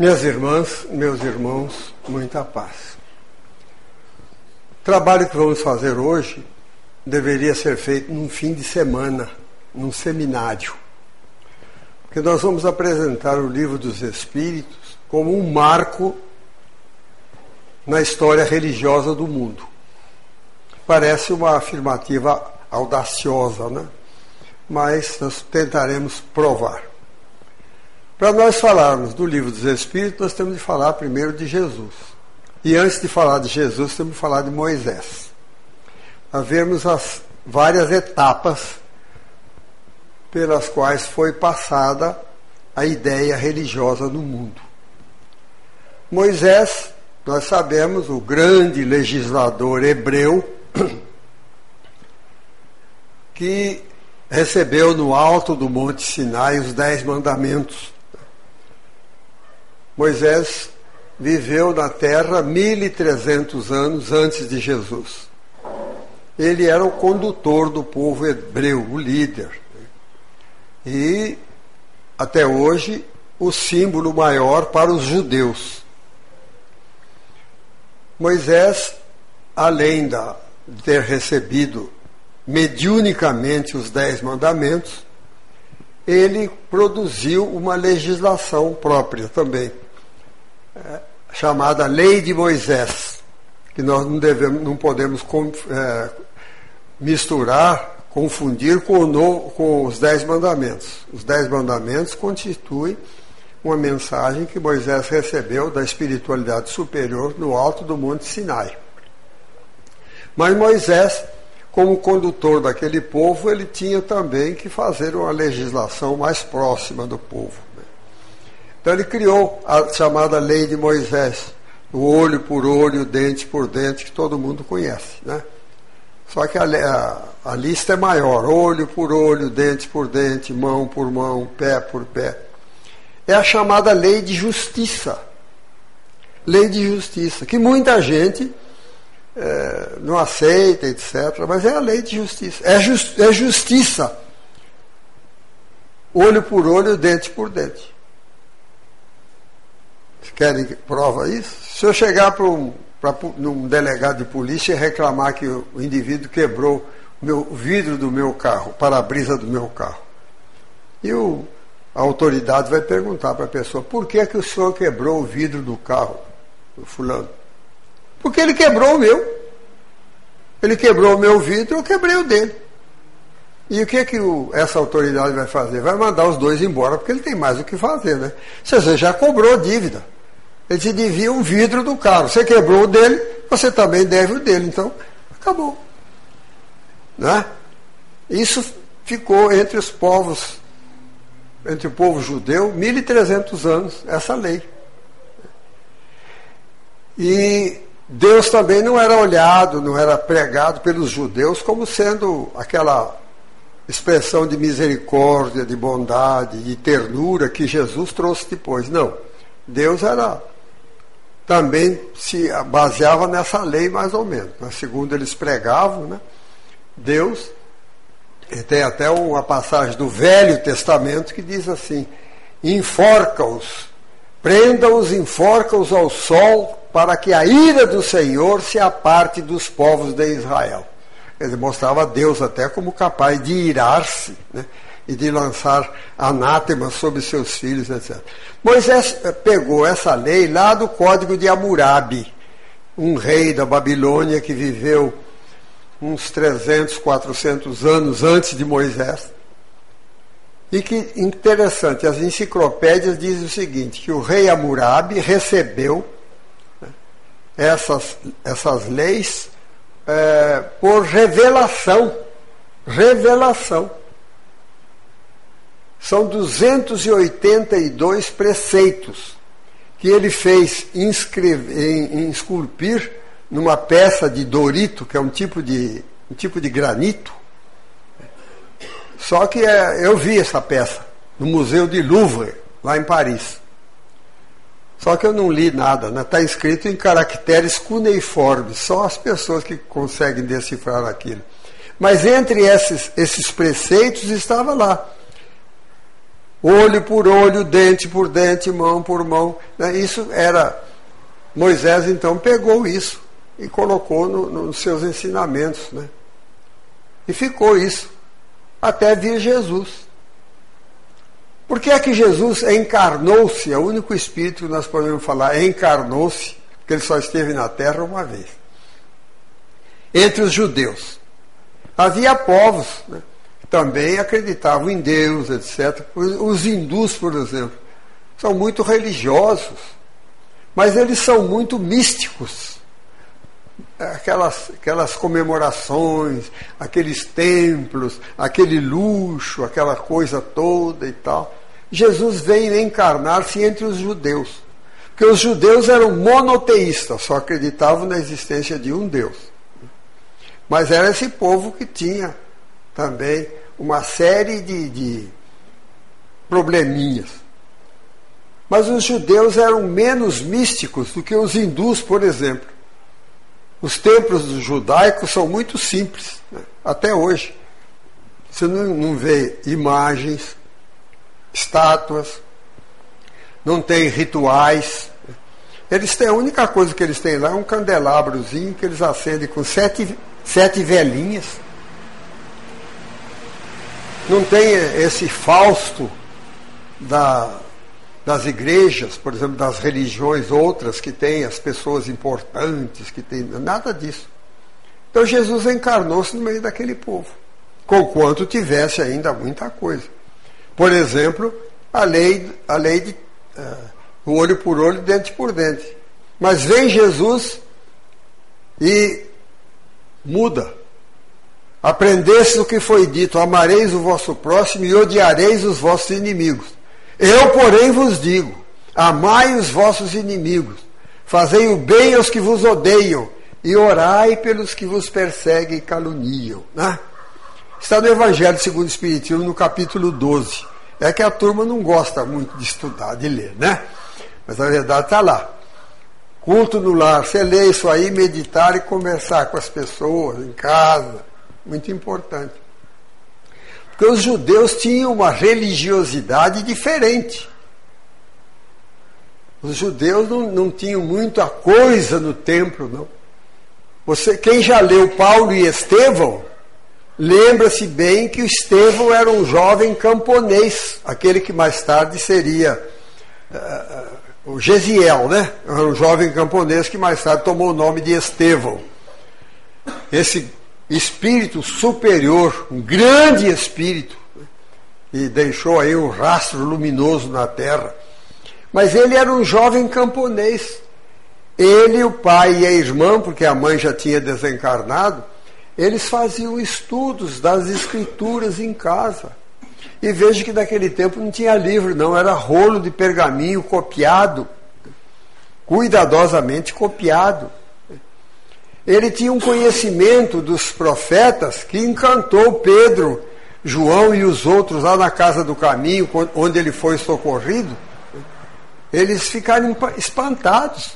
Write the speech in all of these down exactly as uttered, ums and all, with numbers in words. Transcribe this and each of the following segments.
Minhas irmãs, meus irmãos, muita paz. O trabalho que vamos fazer hoje deveria ser feito num fim de semana, num seminário. Porque nós vamos apresentar o Livro dos Espíritos como um marco na história religiosa do mundo. Parece uma afirmativa audaciosa, né? Mas nós tentaremos provar. Para nós falarmos do Livro dos Espíritos, nós temos de falar primeiro de Jesus. E antes de falar de Jesus, temos de falar de Moisés. Para vermos as várias etapas pelas quais foi passada a ideia religiosa no mundo. Moisés, nós sabemos, o grande legislador hebreu, que recebeu no alto do Monte Sinai os Dez Mandamentos. Moisés viveu na terra mil e trezentos anos antes de Jesus. Ele era o condutor do povo hebreu, o líder. E, até hoje, o símbolo maior para os judeus. Moisés, além de ter recebido mediunicamente os Dez Mandamentos, ele produziu uma legislação própria também, é, chamada Lei de Moisés, que nós não, devemos, não podemos com, é, misturar, confundir com, o no, com os Dez Mandamentos. Os Dez Mandamentos constituem uma mensagem que Moisés recebeu da espiritualidade superior no alto do Monte Sinai. Mas Moisés, como condutor daquele povo, ele tinha também que fazer uma legislação mais próxima do povo. Então ele criou a chamada Lei de Moisés, o olho por olho, dente por dente, que todo mundo conhece, né? Só que a, a, a lista é maior, olho por olho, dente por dente, mão por mão, pé por pé. É a chamada Lei de Justiça. Lei de Justiça, que muita gente É, não aceita, etcétera. Mas é a lei de justiça. É, just, é justiça. Olho por olho, dente por dente. Vocês querem prova isso? Se eu chegar para um, um delegado de polícia e reclamar que o indivíduo quebrou o, meu, o vidro do meu carro, o para-brisa do meu carro, e o, a autoridade vai perguntar para a pessoa: por que, é que o senhor quebrou o vidro do carro, do fulano? Porque ele quebrou o meu. Ele quebrou o meu vidro, eu quebrei o dele. E o que é que o, essa autoridade vai fazer? Vai mandar os dois embora, porque ele tem mais o que fazer, né? Você já cobrou dívida. Ele te devia um vidro do carro. Você quebrou o dele, você também deve o dele. Então, acabou. Né? Isso ficou entre os povos, entre o povo judeu, mil e trezentos anos, essa lei. E Deus também não era olhado, não era pregado pelos judeus como sendo aquela expressão de misericórdia, de bondade, de ternura que Jesus trouxe depois. Não. Deus era também se baseava nessa lei mais ou menos. Segundo eles pregavam, né? Deus, tem até uma passagem do Velho Testamento que diz assim: enforca-os, prenda-os, enforca-os ao sol, para que a ira do Senhor se aparte dos povos de Israel. Ele mostrava Deus até como capaz de irar-se, né? E de lançar anátemas sobre seus filhos, etcétera. Moisés pegou essa lei lá do Código de Hamurabi, um rei da Babilônia que viveu uns trezentos, quatrocentos anos antes de Moisés. E que interessante, as enciclopédias dizem o seguinte, que o rei Hammurabi recebeu Essas, essas leis é, por revelação. Revelação. São duzentos e oitenta e dois preceitos que ele fez inscrever, em, em esculpir numa peça de dorito, que é um tipo de, um tipo de granito. Só que é, eu vi essa peça no Museu de Louvre, lá em Paris. Só que eu não li nada, né? Está escrito em caracteres cuneiformes, só as pessoas que conseguem decifrar aquilo. Mas entre esses, esses preceitos estava lá olho por olho, dente por dente, mão por mão, né? Isso era... Moisés, então, pegou isso e colocou no, no, nos seus ensinamentos, né? E ficou isso, até vir Jesus. Por que é que Jesus encarnou-se? É o único Espírito que nós podemos falar, encarnou-se, porque ele só esteve na Terra uma vez. Entre os judeus. Havia povos, né, que também acreditavam em Deus, etcétera. Os hindus, por exemplo, são muito religiosos, mas eles são muito místicos. Aquelas, aquelas comemorações, aqueles templos, aquele luxo, aquela coisa toda e tal. Jesus veio encarnar-se entre os judeus, porque os judeus eram monoteístas, só acreditavam na existência de um Deus. Mas era esse povo que tinha também uma série de, de probleminhas. Mas os judeus eram menos místicos do que os hindus, por exemplo. Os templos judaicos são muito simples, né? Até hoje. Você não, não vê imagens, estátuas, não tem rituais. Eles têm, a única coisa que eles têm lá é um candelabrozinho que eles acendem com sete, sete velinhas. Não tem esse Fausto da... das igrejas, por exemplo, das religiões outras que tem as pessoas importantes, que tem nada disso. Então Jesus encarnou-se no meio daquele povo, conquanto tivesse ainda muita coisa. Por exemplo, a lei, a lei de uh, olho por olho, dente por dente. Mas vem Jesus e muda. Aprendesse o que foi dito: amareis o vosso próximo e odiareis os vossos inimigos. Eu, porém, vos digo, amai os vossos inimigos, fazei o bem aos que vos odeiam, e orai pelos que vos perseguem e caluniam. Né? Está no Evangelho segundo o Espiritismo, no capítulo doze. É que a turma não gosta muito de estudar, de ler, né? Mas a verdade está lá. Culto no lar, você lê isso aí, meditar e conversar com as pessoas em casa. Muito importante. Porque os judeus tinham uma religiosidade diferente. Os judeus não, não tinham muita coisa no templo, não. Você, quem já leu Paulo e Estevão, lembra-se bem que o Estevão era um jovem camponês, aquele que mais tarde seria uh, o Gesiel, né? Era um jovem camponês que mais tarde tomou o nome de Estevão. Esse espírito superior, um grande espírito, e deixou aí um rastro luminoso na terra. Mas ele era um jovem camponês. Ele, o pai e a irmã, porque a mãe já tinha desencarnado, eles faziam estudos das escrituras em casa. E vejo que naquele tempo não tinha livro, não, era rolo de pergaminho copiado, cuidadosamente copiado. Ele tinha um conhecimento dos profetas que encantou Pedro, João e os outros lá na casa do caminho, onde ele foi socorrido. Eles ficaram espantados.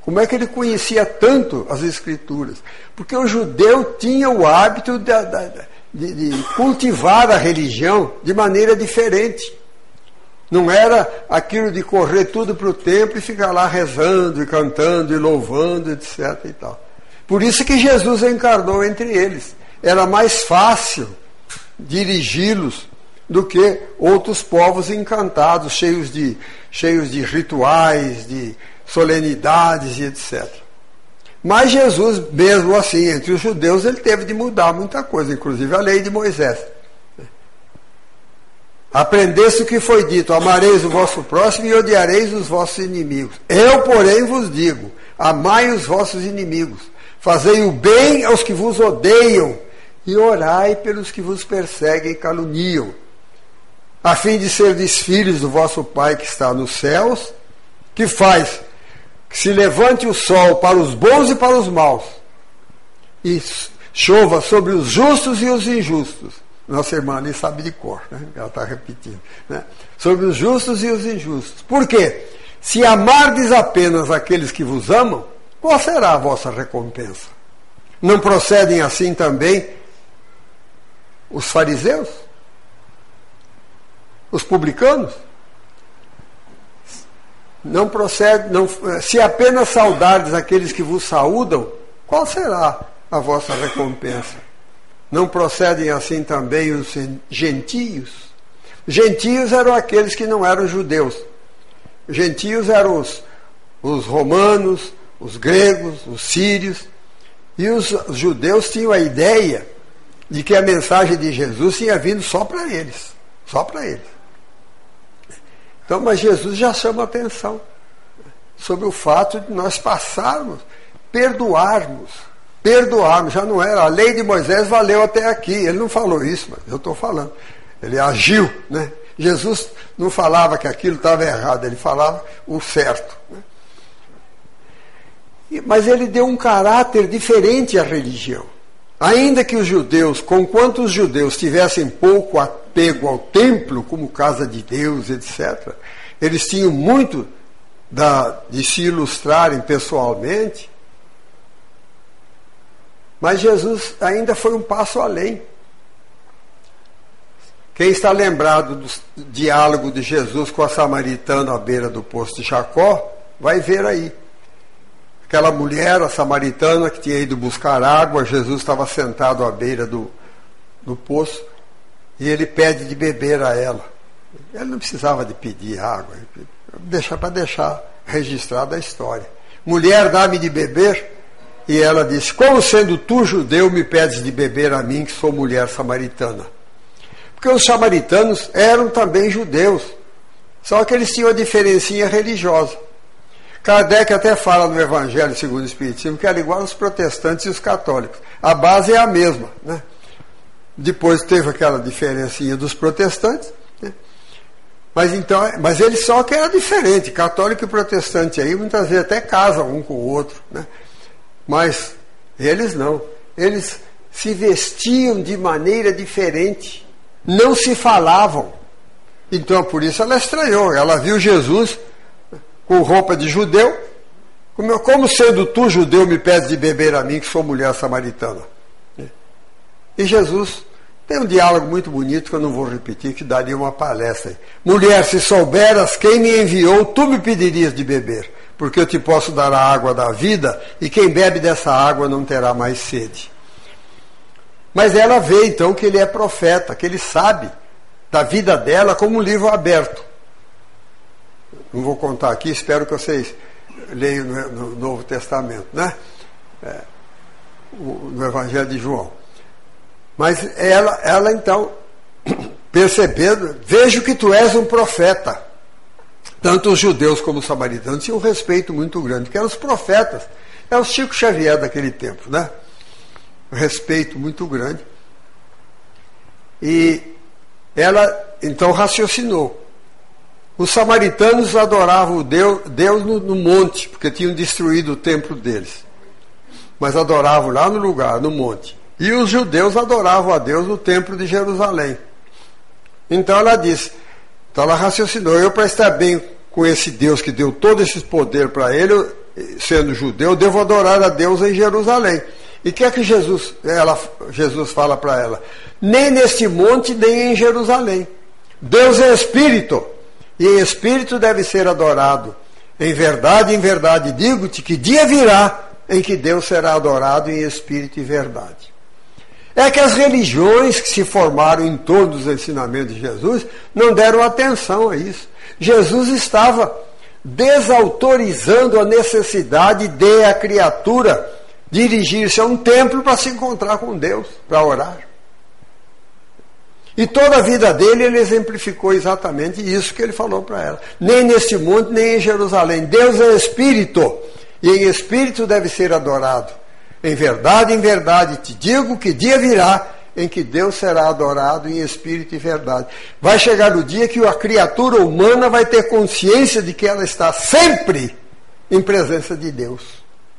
Como é que ele conhecia tanto as escrituras? Porque o judeu tinha o hábito de, de, de cultivar a religião de maneira diferente. Não era aquilo de correr tudo para o templo e ficar lá rezando e cantando e louvando, etcétera e tal. Por isso que Jesus encarnou entre eles. Era mais fácil dirigi-los do que outros povos encantados, cheios de, cheios de rituais, de solenidades e etcétera. Mas Jesus, mesmo assim, entre os judeus, ele teve de mudar muita coisa, inclusive a lei de Moisés. Aprendesse o que foi dito: amareis o vosso próximo e odiareis os vossos inimigos. Eu, porém, vos digo: amai os vossos inimigos, fazei o bem aos que vos odeiam e orai pelos que vos perseguem e caluniam, a fim de serdes filhos do vosso Pai que está nos céus, que faz que se levante o sol para os bons e para os maus, e chova sobre os justos e os injustos. Nossa irmã ali sabe de cor, né? Ela está repetindo, né? Sobre os justos e os injustos. Por quê? Se amardes apenas aqueles que vos amam, qual será a vossa recompensa? Não procedem assim também os fariseus? os publicanos? Não procede, não, se apenas saudardes aqueles que vos saúdam, qual será a vossa recompensa? Não procedem assim também os gentios? Gentios eram aqueles que não eram judeus. Gentios eram os, os romanos, os gregos, os sírios. E os judeus tinham a ideia de que a mensagem de Jesus tinha vindo só para eles. Só para eles. Então, mas Jesus já chama atenção sobre o fato de nós passarmos, perdoarmos, perdoarmos. Já não era, a lei de Moisés valeu até aqui. Ele não falou isso, mas eu estou falando. Ele agiu, né? Jesus não falava que aquilo estava errado, ele falava o certo, né? Mas ele deu um caráter diferente à religião. Ainda que os judeus, conquanto os judeus tivessem pouco apego ao templo, como casa de Deus, etcétera, eles tinham muito da, de se ilustrarem pessoalmente, mas Jesus ainda foi um passo além. Quem está lembrado do diálogo de Jesus com a samaritana à beira do Poço de Jacó, vai ver aí. Aquela mulher, a samaritana, que tinha ido buscar água, Jesus estava sentado à beira do, do poço e ele pede de beber a ela. Ele não precisava de pedir água, deixar para deixar registrada a história. Mulher, dá-me de beber. E ela disse: como sendo tu judeu, me pedes de beber a mim, que sou mulher samaritana? Porque os samaritanos eram também judeus, só que eles tinham a diferencinha religiosa. Kardec até fala no Evangelho segundo o Espiritismo que era igual aos protestantes e os católicos. A base é a mesma, né? Depois teve aquela diferencinha dos protestantes, né? Mas, então, mas eles só que era diferente. Católico e protestante aí muitas vezes até casam um com o outro, né? Mas eles não. Eles se vestiam de maneira diferente. Não se falavam. Então por isso ela estranhou. Ela viu Jesus com roupa de judeu. Como, como sendo tu judeu, me pedes de beber a mim, que sou mulher samaritana? E Jesus tem um diálogo muito bonito, que eu não vou repetir, que daria uma palestra. Mulher, se souberas quem me enviou, tu me pedirias de beber, porque eu te posso dar a água da vida, e quem bebe dessa água não terá mais sede. Mas ela vê então que ele é profeta, que ele sabe da vida dela como um livro aberto. Não vou contar aqui, espero que vocês leiam no Novo Testamento, né? É, no Evangelho de João. Mas ela, ela então, percebendo, vejo que tu és um profeta. Tanto os judeus como os samaritanos tinham um respeito muito grande, porque eram os profetas. É o Chico Xavier daquele tempo, né? Um respeito muito grande. E ela então raciocinou. Os samaritanos adoravam o Deus, Deus no, no monte, porque tinham destruído o templo deles. Mas adoravam lá no lugar, no monte. E os judeus adoravam a Deus no templo de Jerusalém. Então ela disse, então ela raciocinou, eu para estar bem com esse Deus que deu todo esse poder para ele, eu, sendo judeu, eu devo adorar a Deus em Jerusalém. E o que é que Jesus, ela, Jesus fala para ela? Nem neste monte, nem em Jerusalém. Deus é espírito. E em espírito deve ser adorado. Em verdade, em verdade, digo-te que dia virá em que Deus será adorado em espírito e verdade. É que as religiões que se formaram em torno dos ensinamentos de Jesus não deram atenção a isso. Jesus estava desautorizando a necessidade de a criatura dirigir-se a um templo para se encontrar com Deus, para orar. E toda a vida dele, ele exemplificou exatamente isso que ele falou para ela. Nem neste monte, nem em Jerusalém. Deus é espírito, e em espírito deve ser adorado. Em verdade, em verdade, te digo que dia virá em que Deus será adorado em espírito e verdade. Vai chegar o dia que a criatura humana vai ter consciência de que ela está sempre em presença de Deus,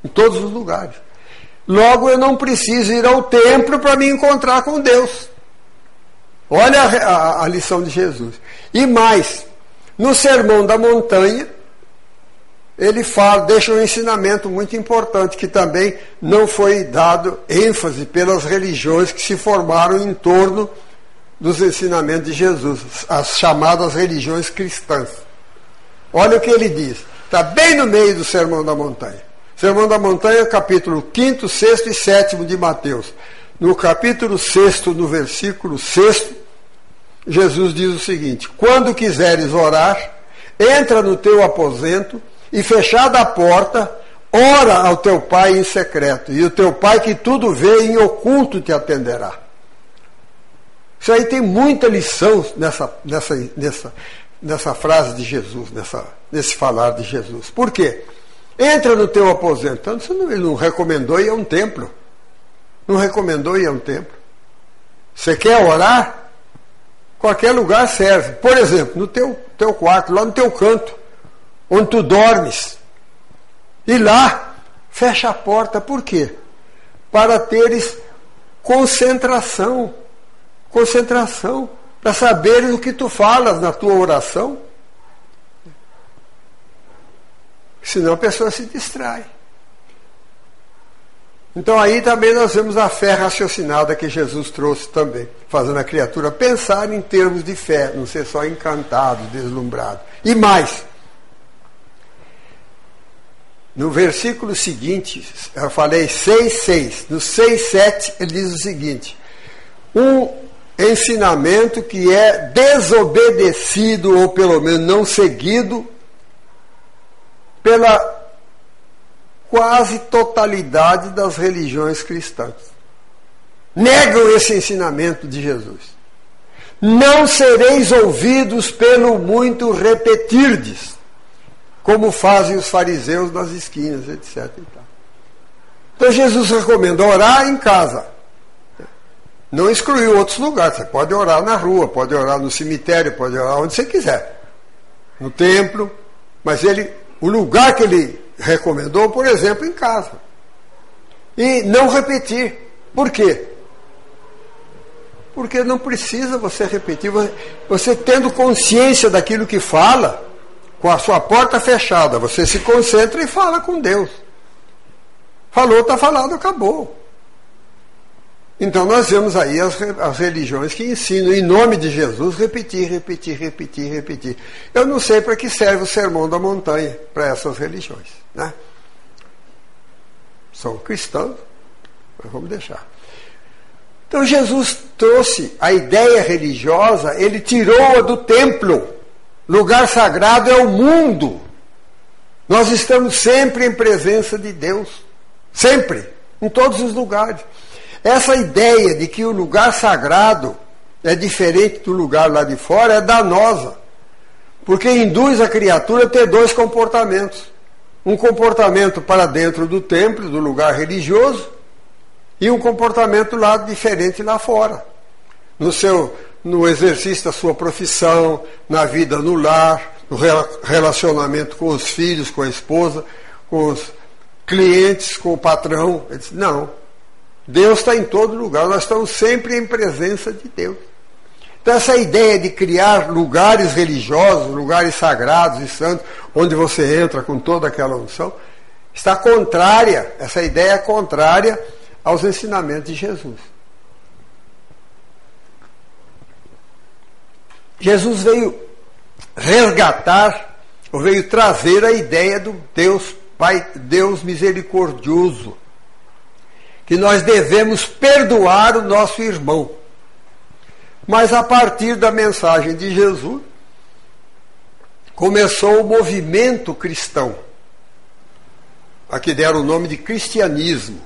em todos os lugares. Logo, eu não preciso ir ao templo para me encontrar com Deus. Olha a, a, a lição de Jesus. E mais, no Sermão da Montanha, ele fala, deixa um ensinamento muito importante, que também não foi dado ênfase pelas religiões que se formaram em torno dos ensinamentos de Jesus, as chamadas religiões cristãs. Olha o que ele diz, está bem no meio do Sermão da Montanha. Sermão da Montanha, capítulo quinto, sexto e sétimo de Mateus. No capítulo sexto, no versículo sexto, Jesus diz o seguinte: quando quiseres orar, entra no teu aposento e, fechada a porta, ora ao teu pai em secreto, e o teu pai que tudo vê em oculto te atenderá. Isso aí tem muita lição nessa, nessa, nessa, nessa frase de Jesus, nessa, nesse falar de Jesus. Por quê? Entra no teu aposento. Então, ele não recomendou ir a um templo. Não recomendou ir a um templo. Você quer orar? Qualquer lugar serve. Por exemplo, no teu, teu quarto, lá no teu canto, onde tu dormes. E lá, fecha a porta. Por quê? Para teres concentração. Concentração. Para saberes o que tu falas na tua oração. Senão a pessoa se distrai. Então aí também nós vemos a fé raciocinada que Jesus trouxe também, fazendo a criatura pensar em termos de fé, não ser só encantado, deslumbrado. E mais, no versículo seguinte, eu falei seis, seis, no seis, sete ele diz o seguinte: um ensinamento que é desobedecido, ou pelo menos não seguido, pela quase totalidade das religiões cristãs. Negam esse ensinamento de Jesus. Não sereis ouvidos pelo muito repetirdes, como fazem os fariseus nas esquinas, etcétera. Então Jesus recomenda orar em casa. Não excluiu outros lugares. Você pode orar na rua, pode orar no cemitério, pode orar onde você quiser. No templo. Mas ele, o lugar que ele recomendou, por exemplo, em casa. E não repetir. Por quê? Porque não precisa você repetir. Você tendo consciência daquilo que fala, com a sua porta fechada, você se concentra e fala com Deus. Falou, está falado, acabou. Então nós vemos aí as, as religiões que ensinam, em nome de Jesus, repetir, repetir, repetir, repetir. Eu não sei para que serve o Sermão da Montanha, para essas religiões, né? São cristãos, mas vamos deixar. Então Jesus trouxe a ideia religiosa, ele tirou-a do templo. Lugar sagrado é o mundo. Nós estamos sempre em presença de Deus. Sempre, em todos os lugares. Essa ideia de que o lugar sagrado é diferente do lugar lá de fora é danosa, porque induz a criatura a ter dois comportamentos: um comportamento para dentro do templo, do lugar religioso, e um comportamento lá diferente lá fora, no seu, no exercício da sua profissão, na vida no lar, no relacionamento com os filhos, com a esposa, com os clientes, com o patrão. Não. Deus está em todo lugar, nós estamos sempre em presença de Deus. Então essa ideia de criar lugares religiosos, lugares sagrados e santos, onde você entra com toda aquela unção, está contrária, essa ideia é contrária aos ensinamentos de Jesus. Jesus veio resgatar, ou veio trazer a ideia do Deus Pai, Deus misericordioso, que nós devemos perdoar o nosso irmão. Mas a partir da mensagem de Jesus, começou o movimento cristão, a que deram o nome de cristianismo.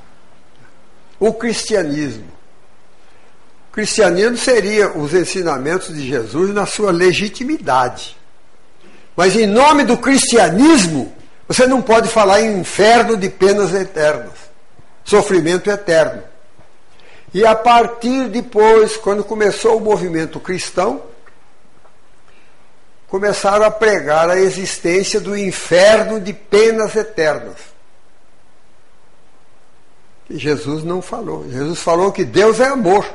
O cristianismo. O cristianismo seria os ensinamentos de Jesus na sua legitimidade. Mas em nome do cristianismo, você não pode falar em inferno de penas eternas. Sofrimento eterno. E a partir depois, quando começou o movimento cristão, começaram a pregar a existência do inferno de penas eternas. E Jesus não falou. Jesus falou que Deus é amor.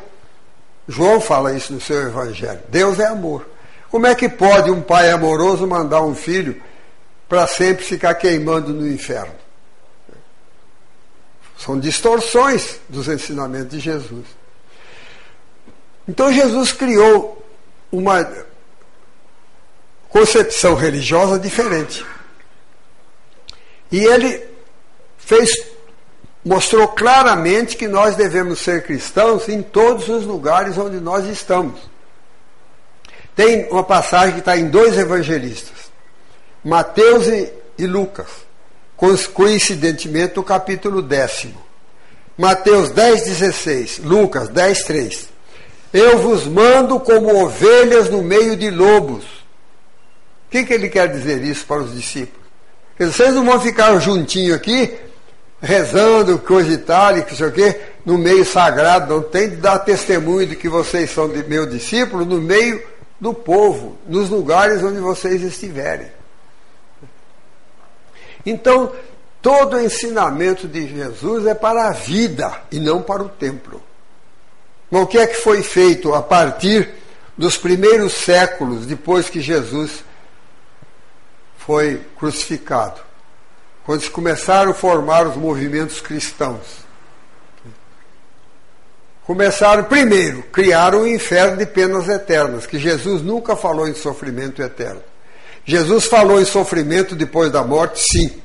João fala isso no seu Evangelho. Deus é amor. Como é que pode um pai amoroso mandar um filho para sempre ficar queimando no inferno? São distorções dos ensinamentos de Jesus. Então Jesus criou uma concepção religiosa diferente. E ele fez, mostrou claramente que nós devemos ser cristãos em todos os lugares onde nós estamos. Tem uma passagem que está em dois evangelistas, Mateus e Lucas, coincidentemente o capítulo décimo. Mateus dez, dezesseis, Lucas dez, três. Eu vos mando como ovelhas no meio de lobos. O que, que ele quer dizer isso para os discípulos? Vocês não vão ficar juntinho aqui, rezando, coisa e tal, e não sei o quê, no meio sagrado, não tem de dar testemunho de que vocês são de meu discípulo no meio do povo, nos lugares onde vocês estiverem. Então, todo o ensinamento de Jesus é para a vida e não para o templo. Mas o que é que foi feito a partir dos primeiros séculos depois que Jesus foi crucificado? Quando se começaram a formar os movimentos cristãos. Começaram, primeiro, criaram o inferno de penas eternas, que Jesus nunca falou em sofrimento eterno. Jesus falou em sofrimento depois da morte, sim.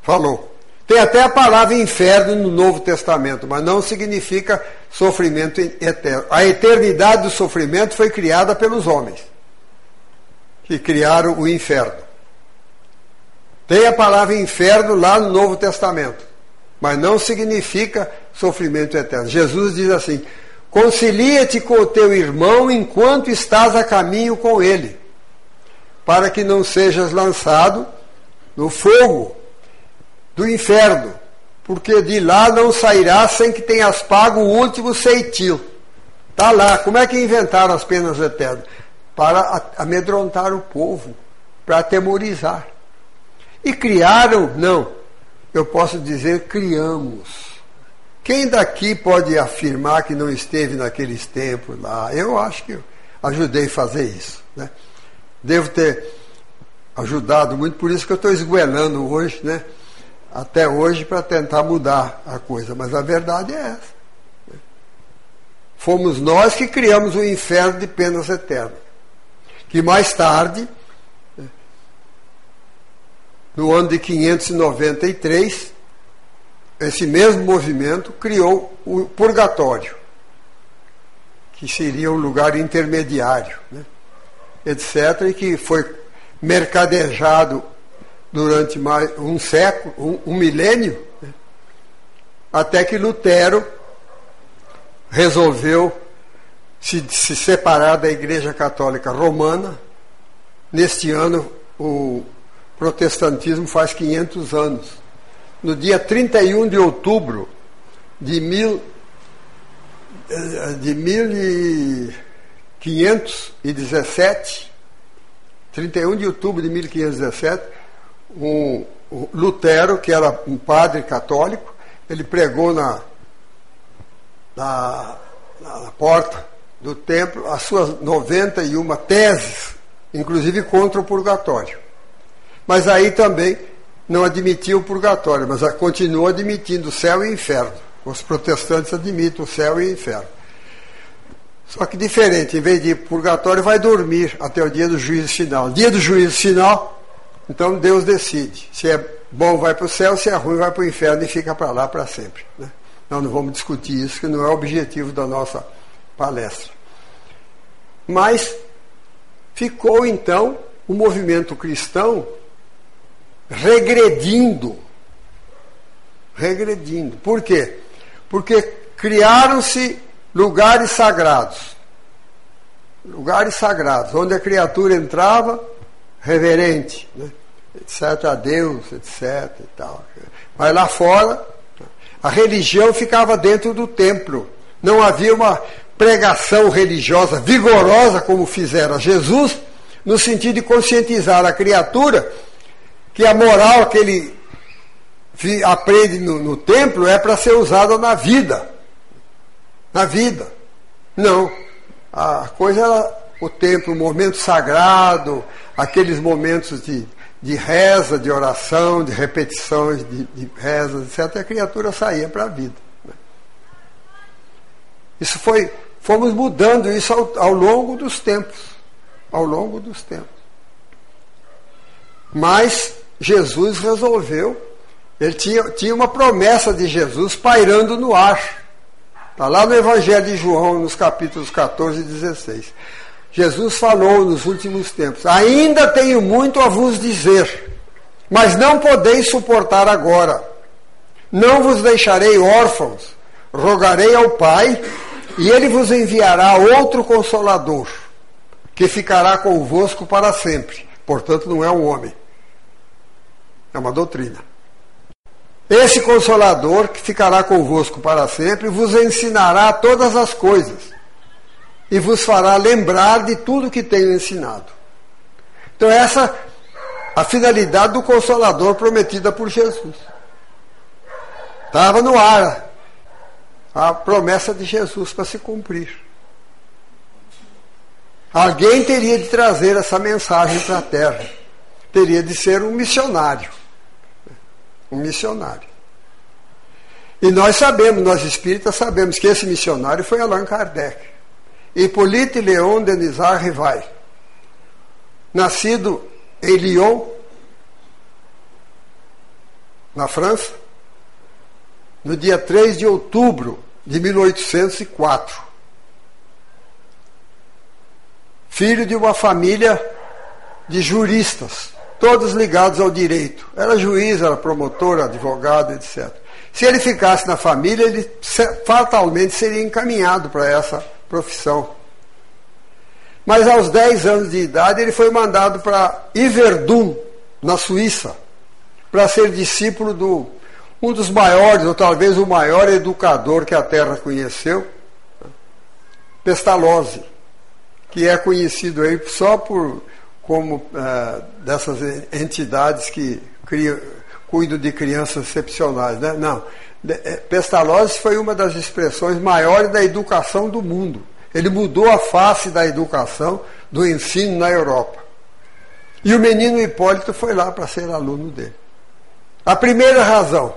Falou. Tem até a palavra inferno no Novo Testamento, mas não significa sofrimento eterno. A eternidade do sofrimento foi criada pelos homens, que criaram o inferno. Tem a palavra inferno lá no Novo Testamento, mas não significa sofrimento eterno. Jesus diz assim: concilia-te com o teu irmão enquanto estás a caminho com ele, para que não sejas lançado no fogo do inferno, porque de lá não sairá sem que tenhas pago o último ceitil. Está lá. Como é que inventaram as penas eternas? Para amedrontar o povo, para atemorizar. E criaram? Não. Eu posso dizer, criamos. Quem daqui pode afirmar que não esteve naqueles tempos lá? Eu acho que eu ajudei a fazer isso, né? Devo ter ajudado muito, por isso que eu estou esguelando hoje, né? Até hoje, para tentar mudar a coisa, mas a verdade é essa. Fomos nós que criamos o inferno de penas eternas, que mais tarde, no ano de quinhentos e noventa e três, esse mesmo movimento criou o purgatório, que seria um lugar intermediário, né, etcétera, e que foi mercadejado durante mais um século, um, um milênio, né? Até que Lutero resolveu se, se separar da Igreja Católica Romana. Neste ano, o protestantismo faz quinhentos anos. No dia trinta e um de outubro de, mil, de mil quinhentos e dezessete, trinta e um de outubro de mil quinhentos e dezessete, Um, um Lutero, que era um padre católico, ele pregou na, na, na porta do templo as suas noventa e uma teses, inclusive contra o purgatório. Mas aí também não admitia o purgatório, mas continuou admitindo o céu e o inferno. Os protestantes admitem o céu e o inferno. Só que diferente, em vez de ir para o purgatório, vai dormir até o dia do juízo final. Dia do juízo final, então Deus decide. Se é bom, vai para o céu. Se é ruim, vai para o inferno e fica para lá para sempre, né? Nós não vamos discutir isso, que não é o objetivo da nossa palestra. Mas ficou, então, o movimento cristão regredindo. Regredindo. Por quê? Porque criaram-se lugares sagrados. Lugares sagrados, onde a criatura entrava reverente, né? Etc a Deus, etc e tal. Mas lá fora a religião ficava dentro do templo. Não havia uma pregação religiosa vigorosa como fizera Jesus, no sentido de conscientizar a criatura que a moral que ele aprende no, no templo é para ser usada na vida. Na vida. Não. A coisa era o templo, o momento sagrado, aqueles momentos de, de reza, de oração, de repetições, de, de rezas, etcétera, a criatura saía para a vida. Isso foi, fomos mudando isso ao, ao longo dos tempos. Ao longo dos tempos. Mas Jesus resolveu, ele tinha, tinha uma promessa de Jesus pairando no ar. Está lá no Evangelho de João, nos capítulos quatorze e dezesseis. Jesus falou nos últimos tempos: ainda tenho muito a vos dizer, mas não podeis suportar agora. Não vos deixarei órfãos, rogarei ao Pai, e ele vos enviará outro Consolador, que ficará convosco para sempre. Portanto, não é um homem, é uma doutrina. Esse Consolador, que ficará convosco para sempre, vos ensinará todas as coisas e vos fará lembrar de tudo que tenho ensinado. Então, essa é a finalidade do Consolador prometida por Jesus. Estava no ar a promessa de Jesus para se cumprir. Alguém teria de trazer essa mensagem para a Terra. Teria de ser um missionário. Um missionário. E nós sabemos, nós espíritas sabemos, que esse missionário foi Allan Kardec. Hippolyte Léon Denizard Rivail, nascido em Lyon, na França, no dia três de outubro de mil oitocentos e quatro. Filho de uma família de juristas, todos ligados ao direito. Era juiz, era promotor, advogado, etcétera. Se ele ficasse na família, ele fatalmente seria encaminhado para essa profissão. Mas aos dez anos de idade ele foi mandado para Yverdun, na Suíça, para ser discípulo do um dos maiores, ou talvez o maior educador que a Terra conheceu, Pestalozzi, que é conhecido aí só por como é, dessas entidades que criam, cuidam de crianças excepcionais, né? Não. Pestalozzi foi uma das expressões maiores da educação do mundo. Ele mudou a face da educação, do ensino na Europa. E o menino Hipólito foi lá para ser aluno dele. A primeira razão: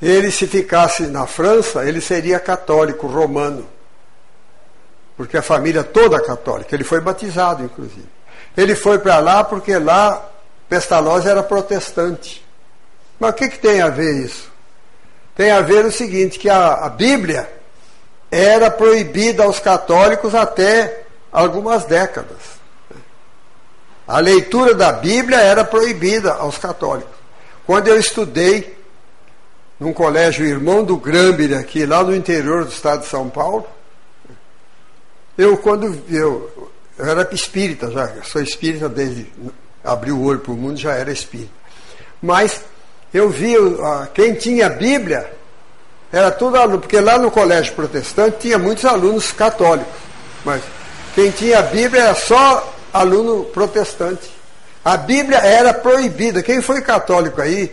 ele, se ficasse na França, ele seria católico romano, porque a família toda é católica. Ele foi batizado, inclusive. Ele foi para lá porque lá Pestalozzi era protestante. Mas o que, que tem a ver isso? Tem a ver o seguinte, que a, a Bíblia era proibida aos católicos até algumas décadas. A leitura da Bíblia era proibida aos católicos. Quando eu estudei num colégio Irmão do Grambir, aqui lá no interior do estado de São Paulo, eu quando eu, eu era espírita já, eu sou espírita desde... abri o olho para o mundo, já era espírita. Mas eu vi, quem tinha Bíblia era todo aluno, porque lá no colégio protestante tinha muitos alunos católicos, mas quem tinha Bíblia era só aluno protestante. A Bíblia era proibida. Quem foi católico aí,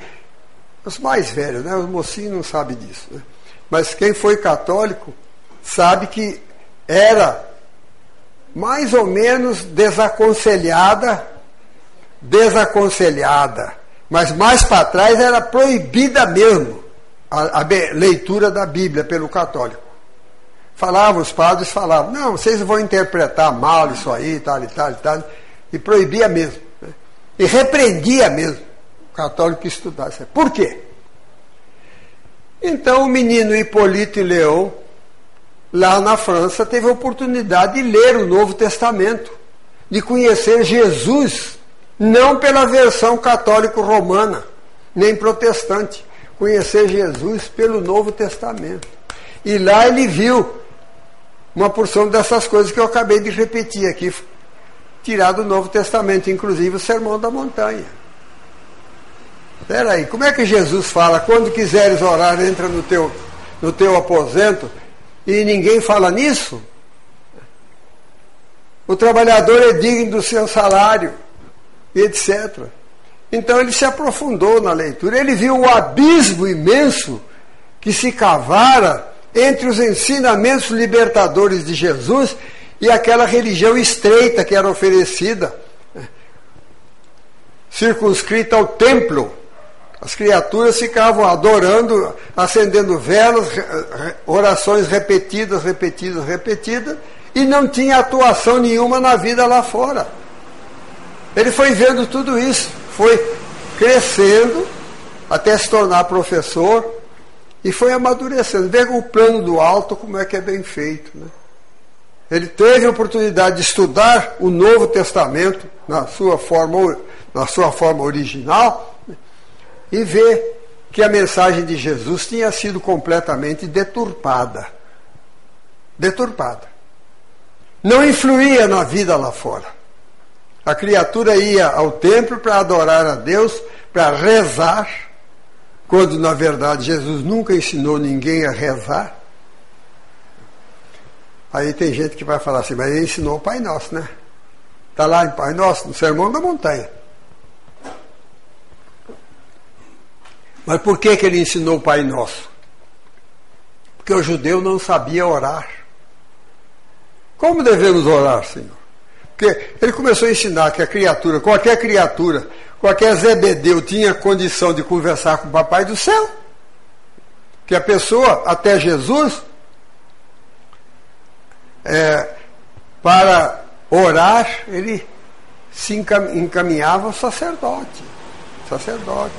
os mais velhos, né? Os mocinhos não sabem disso, né? Mas quem foi católico sabe que era mais ou menos desaconselhada, desaconselhada, mas mais para trás era proibida mesmo a, a leitura da Bíblia pelo católico. Falavam, os padres falavam: não, vocês vão interpretar mal isso aí, tal e tal e tal, e proibia mesmo, né? E repreendia mesmo o católico que estudasse. Por quê? Então o menino Hippolyte Léon, lá na França, teve a oportunidade de ler o Novo Testamento, de conhecer Jesus, não pela versão católico-romana, nem protestante, conhecer Jesus pelo Novo Testamento. E lá ele viu uma porção dessas coisas que eu acabei de repetir aqui, tirado do Novo Testamento, inclusive o Sermão da Montanha. Espera aí, como é que Jesus fala: quando quiseres orar, entra no teu, no teu aposento, e ninguém fala nisso? O trabalhador é digno do seu salário, etcétera. Então ele se aprofundou na leitura, ele viu o abismo imenso que se cavara entre os ensinamentos libertadores de Jesus e aquela religião estreita que era oferecida, circunscrita ao templo, As criaturas ficavam adorando, acendendo velas, orações repetidas, repetidas, repetidas, e não tinha atuação nenhuma na vida lá fora. Ele foi vendo tudo isso, foi crescendo até se tornar professor e foi amadurecendo. Veja o plano do alto, como é que é bem feito, né? Ele teve a oportunidade de estudar o Novo Testamento na sua forma, na sua forma original, né? E ver que a mensagem de Jesus tinha sido completamente deturpada. Deturpada. Não influía na vida lá fora. A criatura ia ao templo para adorar a Deus, para rezar, quando na verdade Jesus nunca ensinou ninguém a rezar. Aí tem gente que vai falar assim, mas ele ensinou o Pai Nosso, né? Está lá em Pai Nosso, no Sermão da Montanha. Mas por que que ele ensinou o Pai Nosso? Porque o judeu não sabia orar. Como devemos orar, Senhor? Porque ele começou a ensinar que a criatura, qualquer criatura, qualquer Zebedeu tinha condição de conversar com o Papai do Céu. Que a pessoa, até Jesus, é, para orar, ele se encaminhava ao sacerdote. Sacerdote.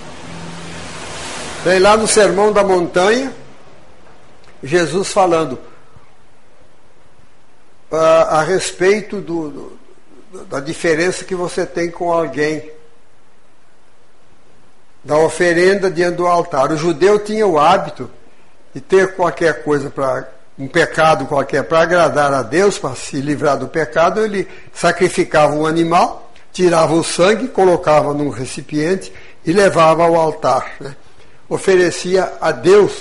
Daí lá no Sermão da Montanha, Jesus falando a, a respeito do... do da diferença que você tem com alguém, da oferenda diante do altar. O judeu tinha o hábito de ter qualquer coisa, para um pecado qualquer, para agradar a Deus, para se livrar do pecado, ele sacrificava um animal, tirava o sangue, colocava num recipiente e levava ao altar, né? Oferecia a Deus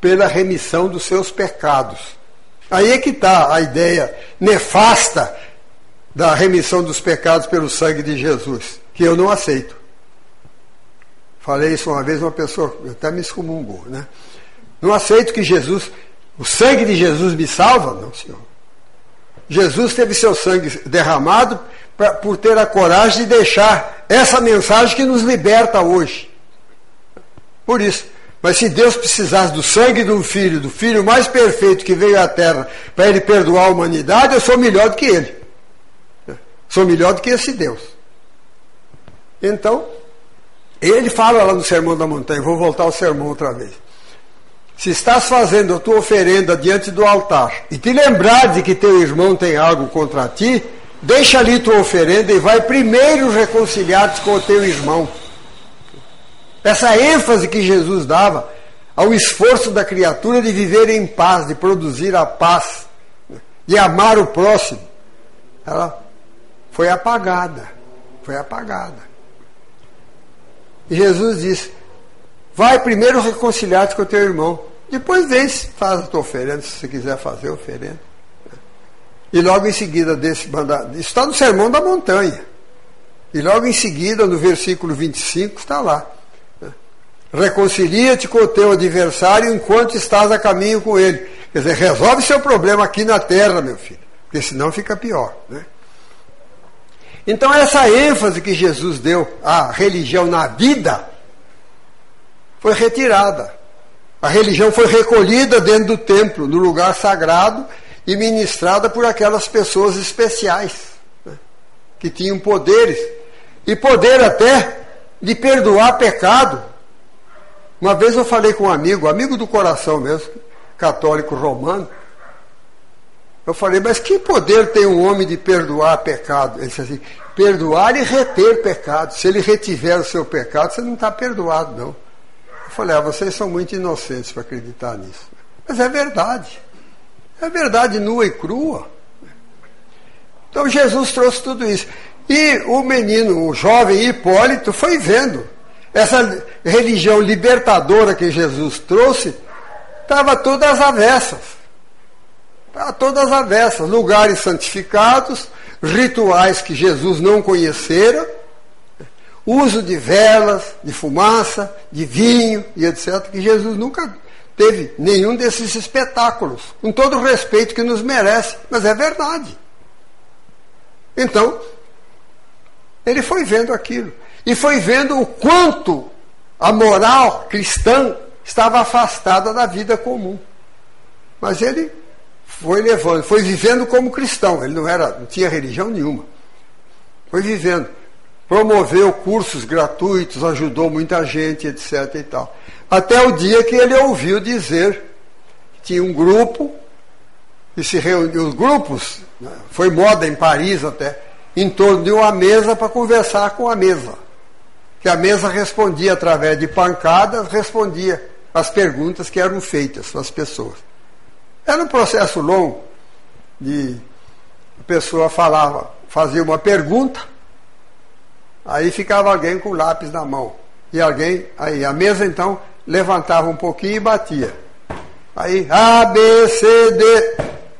pela remissão dos seus pecados. Aí é que está a ideia nefasta da remissão dos pecados pelo sangue de Jesus, que eu não aceito. Falei isso uma vez, uma pessoa até me excomungou, né? Não aceito que Jesus, o sangue de Jesus me salva? Não, Senhor. Jesus teve seu sangue derramado pra, por ter a coragem de deixar essa mensagem que nos liberta hoje. Por isso. Mas se Deus precisasse do sangue do Filho, do Filho mais perfeito que veio à Terra, para ele perdoar a humanidade, eu sou melhor do que ele. Sou melhor do que esse Deus. Então, ele fala lá no Sermão da Montanha, vou voltar ao sermão outra vez. Se estás fazendo a tua oferenda diante do altar e te lembrar de que teu irmão tem algo contra ti, deixa ali tua oferenda e vai primeiro reconciliar-te com o teu irmão. Essa ênfase que Jesus dava ao esforço da criatura de viver em paz, de produzir a paz, de amar o próximo, ela foi apagada, foi apagada. E Jesus disse, vai primeiro reconciliar-te com o teu irmão, depois vem, faz a tua oferenda, se você quiser fazer a oferenda. E logo em seguida desse mandado, isso está no Sermão da Montanha, e logo em seguida, no versículo vinte e cinco, está lá, reconcilia-te com o teu adversário enquanto estás a caminho com ele. Quer dizer, resolve seu problema aqui na terra, meu filho, porque senão fica pior, né? Então essa ênfase que Jesus deu à religião na vida foi retirada. A religião foi recolhida dentro do templo, no lugar sagrado, e ministrada por aquelas pessoas especiais, né, que tinham poderes, e poder até de perdoar pecado. Uma vez eu falei com um amigo, amigo do coração mesmo, católico romano. Eu falei, mas que poder tem um homem de perdoar pecado? Ele disse assim, perdoar e reter pecado. Se ele retiver o seu pecado, você não está perdoado, não. Eu falei, ah, vocês são muito inocentes para acreditar nisso. Mas é verdade. É verdade nua e crua. Então Jesus trouxe tudo isso. E o menino, o jovem Hipólito, foi vendo. Essa religião libertadora que Jesus trouxe estava toda às avessas. A todas as avessas, lugares santificados, rituais que Jesus não conhecera, uso de velas, de fumaça, de vinho e etcétera, que Jesus nunca teve nenhum desses espetáculos, com todo o respeito que nos merece, mas é verdade. Então, ele foi vendo aquilo, e foi vendo o quanto A moral cristã estava afastada da vida comum. Mas ele foi levando, foi vivendo como cristão. Ele não era, não tinha religião nenhuma. Foi vivendo. Promoveu cursos gratuitos, ajudou muita gente, etcétera e tal. Até o dia que ele ouviu dizer que tinha um grupo que se reuniu, os grupos, né, foi moda em Paris até, em torno de uma mesa para conversar com a mesa. Que a mesa respondia através de pancadas, respondia as perguntas que eram feitas às pessoas. Era um processo longo de a pessoa falava, fazia uma pergunta, aí ficava alguém com o lápis na mão. E alguém, aí a mesa então levantava um pouquinho e batia. Aí A, B, C, D.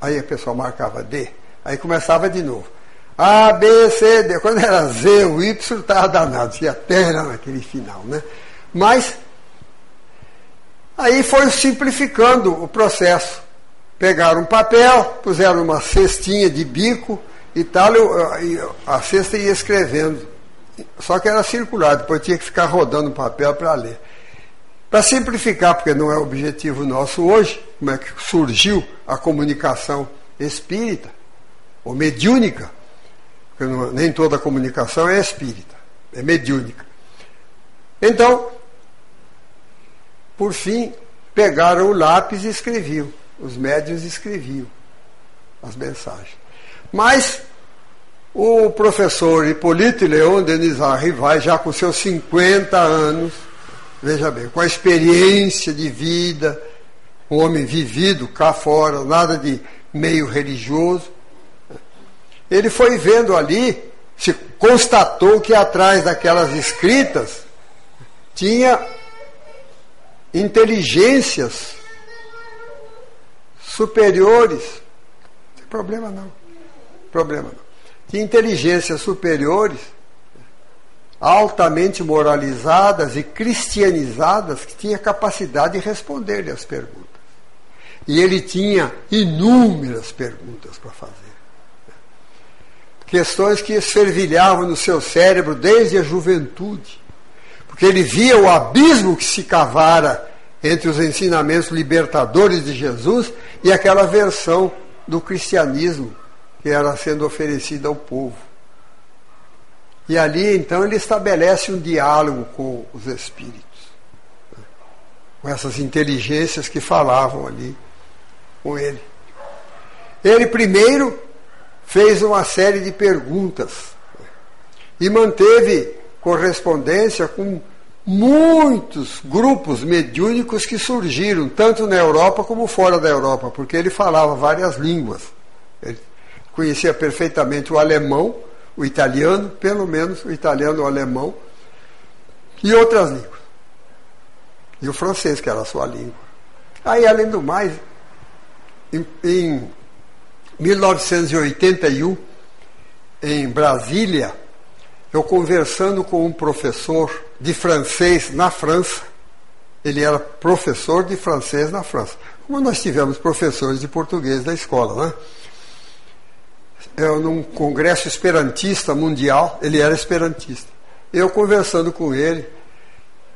Aí a pessoa marcava D. Aí começava de novo. A, B, C, D. Quando era Z, o Y estava danado. E até era naquele final, né? Mas aí foi simplificando o processo. Pegaram um papel, puseram uma cestinha de bico e tal. E a cesta ia escrevendo. Só que era circular, depois tinha que ficar rodando o papel para ler. Para simplificar, porque não é o objetivo nosso hoje, como é que surgiu a comunicação espírita, ou mediúnica, porque não, nem toda comunicação é espírita, é mediúnica. Então, por fim, pegaram o lápis e escreviam, os médiuns escreviam as mensagens. Mas o professor Hippolyte Léon Denizard Rivail, já com seus cinquenta anos, veja bem, com a experiência de vida, um homem vivido cá fora, nada de meio religioso, ele foi vendo ali, se constatou que atrás daquelas escritas tinha inteligências superiores. Não tem problema não, problema não. De inteligências superiores, altamente moralizadas e cristianizadas, que tinha capacidade de responder-lhe as perguntas. E ele tinha inúmeras perguntas para fazer. Questões que fervilhavam no seu cérebro desde a juventude. Porque ele via o abismo que se cavara entre os ensinamentos libertadores de Jesus e aquela versão do cristianismo que era sendo oferecida ao povo. E ali, então, ele estabelece um diálogo com os espíritos, né? Com essas inteligências que falavam ali com ele. Ele primeiro fez uma série de perguntas, né? E manteve correspondência com muitos grupos mediúnicos que surgiram, tanto na Europa como fora da Europa, porque ele falava várias línguas. Ele conhecia perfeitamente o alemão, o italiano, pelo menos o italiano, o alemão, e outras línguas. E o francês, que era a sua língua. Aí, além do mais, em, em mil novecentos e oitenta e um, em Brasília, eu conversando com um professor de francês na França, ele era professor de francês na França, como nós tivemos professores de português da escola, né? Eu, num congresso esperantista mundial, ele era esperantista. Eu conversando com ele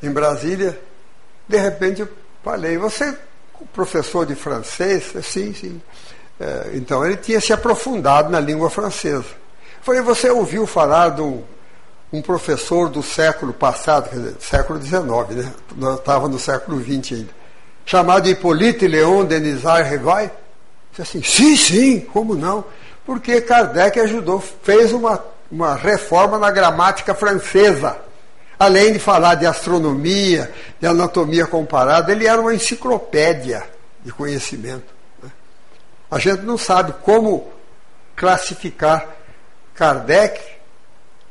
em Brasília, de repente eu falei, você é professor de francês? Eu, sim, sim. É, então ele tinha se aprofundado na língua francesa. Eu falei, você ouviu falar de um, um professor do século passado, quer dizer, século dezenove, né? Nós estávamos no século vinte ainda, chamado Hippolyte Léon Denizard Rivail? Eu disse assim, sim, sim, como não? Porque Kardec ajudou, fez uma, uma reforma na gramática francesa. Além de falar de astronomia, de anatomia comparada, ele era uma enciclopédia de conhecimento, né? A gente não sabe como classificar Kardec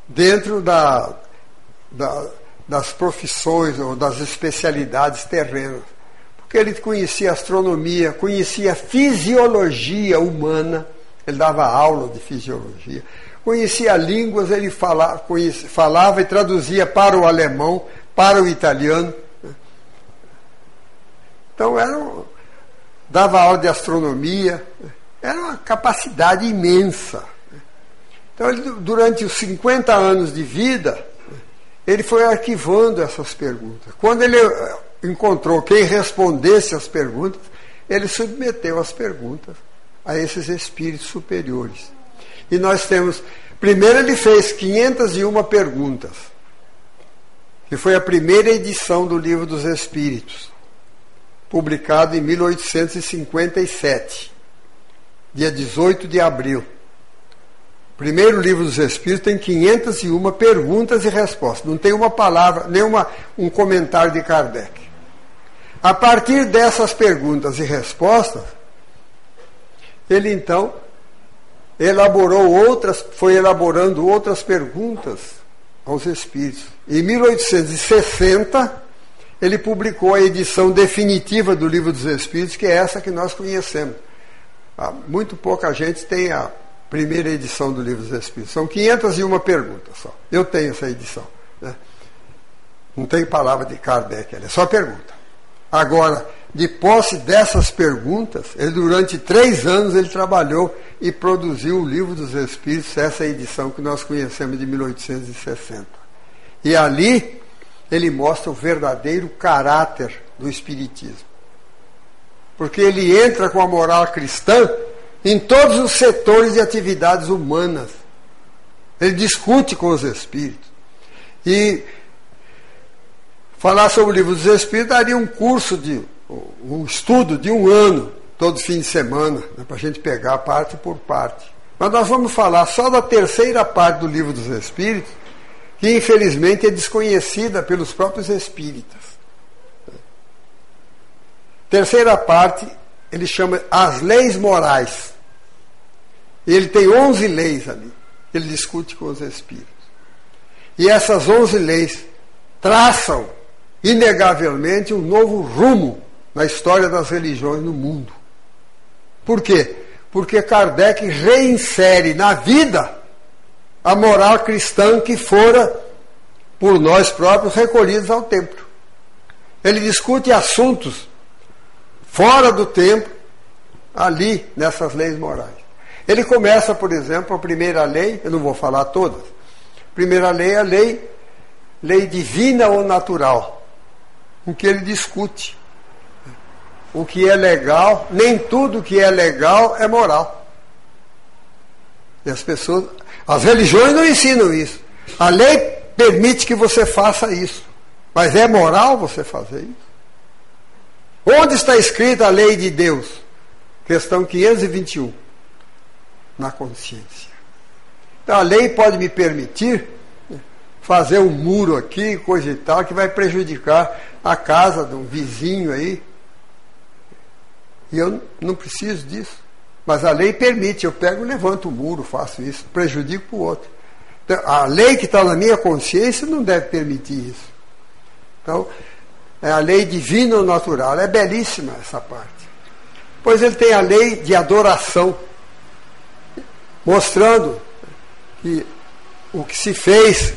dentro da, da, das profissões ou das especialidades terrenas. Porque ele conhecia astronomia, conhecia fisiologia humana. Ele dava aula de fisiologia, conhecia línguas, ele falava, conhecia, falava e traduzia para o alemão, para o italiano. Então, era um, dava aula de astronomia, era uma capacidade imensa. Então, ele, durante os cinquenta anos de vida, ele foi arquivando essas perguntas. Quando ele encontrou quem respondesse às perguntas, ele submeteu as perguntas a esses espíritos superiores. E nós temos... Primeiro ele fez quinhentas e uma perguntas, que foi a primeira edição do Livro dos Espíritos, publicado em mil oitocentos e cinquenta e sete, dia dezoito de abril. O primeiro Livro dos Espíritos tem quinhentas e uma perguntas e respostas, não tem uma palavra, nem uma, um comentário de Kardec. A partir dessas perguntas e respostas, ele então elaborou outras, foi elaborando outras perguntas aos espíritos. Em mil oitocentos e sessenta, ele publicou a edição definitiva do Livro dos Espíritos, que é essa que nós conhecemos. Muito pouca gente tem a primeira edição do Livro dos Espíritos. São quinhentas e uma perguntas só. Eu tenho essa edição, né? Não tem palavra de Kardec, é só pergunta. Agora, de posse dessas perguntas, ele, durante três anos ele trabalhou e produziu o Livro dos Espíritos, essa edição que nós conhecemos de mil oitocentos e sessenta. E ali ele mostra o verdadeiro caráter do Espiritismo. Porque ele entra com a moral cristã em todos os setores e atividades humanas. Ele discute com os Espíritos. E falar sobre o Livro dos Espíritos daria um curso de... um estudo de um ano, todo fim de semana, né, para a gente pegar parte por parte. Mas nós vamos falar só da terceira parte do Livro dos Espíritos, que infelizmente é desconhecida pelos próprios espíritas. Terceira parte, ele chama As Leis Morais. Ele tem onze leis ali, ele discute com os espíritos. E essas onze leis traçam, inegavelmente, um novo rumo na história das religiões no mundo. Por quê? Porque Kardec reinsere na vida a moral cristã que fora por nós próprios recolhidos ao templo. Ele discute assuntos fora do templo ali nessas leis morais. Ele começa, por exemplo, a primeira lei, eu não vou falar todas. A primeira lei é a lei, lei divina ou natural, em que ele discute o que é legal, nem tudo que é legal é moral. E as pessoas, as religiões não ensinam isso. A lei permite que você faça isso, mas é moral você fazer isso? Onde está escrita a lei de Deus? Questão quinhentos e vinte e um, na consciência. Então a lei pode me permitir fazer um muro aqui, coisa e tal, que vai prejudicar a casa de um vizinho aí. E eu não preciso disso. Mas a lei permite, eu pego, levanto o muro, faço isso, prejudico o outro. Então, a lei que está na minha consciência não deve permitir isso. Então, é a lei divina ou natural. É belíssima essa parte. Pois ele tem a lei de adoração, mostrando que o que se fez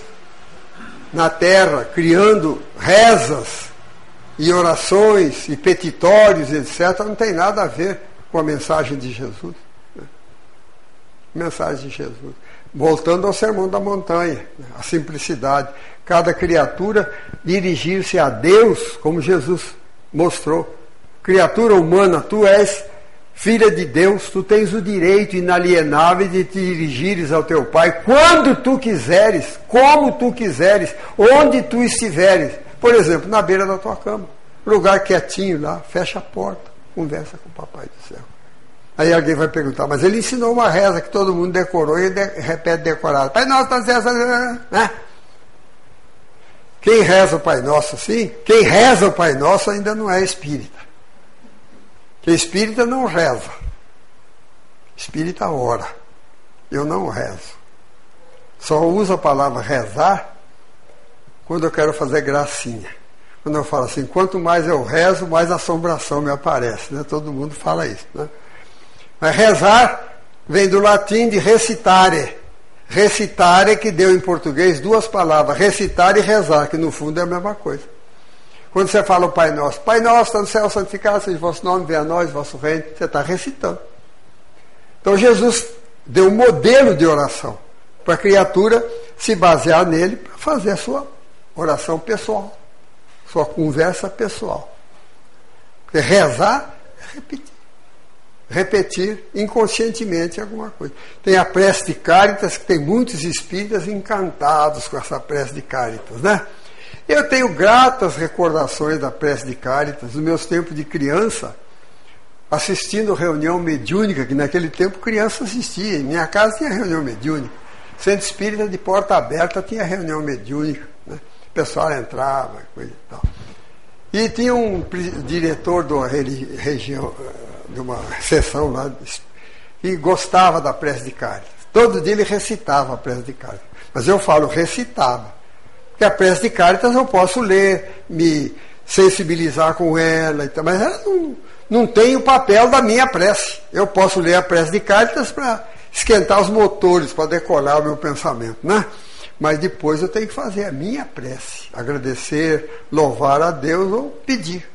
na terra, criando rezas e orações, e petitórios, etcétera, não tem nada a ver com a mensagem de Jesus. Mensagem de Jesus. Voltando ao Sermão da Montanha, a simplicidade. Cada criatura dirigir-se a Deus, como Jesus mostrou. Criatura humana, tu és filha de Deus, tu tens o direito inalienável de te dirigires ao teu Pai quando tu quiseres, como tu quiseres, onde tu estiveres. Por exemplo, na beira da tua cama, lugar quietinho lá, fecha a porta, conversa com o Papai do Céu. Aí alguém vai perguntar, mas ele ensinou uma reza que todo mundo decorou e de, repete decorado. Pai Nosso, né? Quem reza o Pai Nosso assim, quem reza o Pai Nosso ainda não é espírita. Porque espírita não reza. Espírita ora. Eu não rezo. Só uso a palavra rezar quando eu quero fazer gracinha. Quando eu falo assim, quanto mais eu rezo, mais assombração me aparece, né? Todo mundo fala isso, né? Mas rezar vem do latim de recitare. Recitare, que deu em português duas palavras, recitar e rezar, que no fundo é a mesma coisa. Quando você fala o Pai Nosso, Pai Nosso, está no céu, santificado seja o vosso nome, venha a nós, vosso reino, você está recitando. Então Jesus deu um modelo de oração para a criatura se basear nele para fazer a sua oração pessoal, sua conversa pessoal. Porque rezar é repetir. Repetir inconscientemente alguma coisa. Tem a prece de Cáritas, que tem muitos espíritas encantados com essa prece de Cáritas, né? Eu tenho gratas recordações da prece de Cáritas, nos meus tempos de criança, assistindo reunião mediúnica, que naquele tempo criança assistia. Em minha casa tinha reunião mediúnica. Centro espírita de porta aberta tinha reunião mediúnica, né? O pessoal entrava, coisa e tal. E tinha um diretor de uma região, de uma sessão lá, que gostava da prece de Cáritas. Todo dia ele recitava a prece de Cáritas. Mas eu falo recitava. Porque a prece de Cáritas eu posso ler, me sensibilizar com ela, mas ela não, não tem o papel da minha prece. Eu posso ler a prece de Cáritas para esquentar os motores, para decolar o meu pensamento, né? Mas depois eu tenho que fazer a minha prece, agradecer, louvar a Deus ou pedir.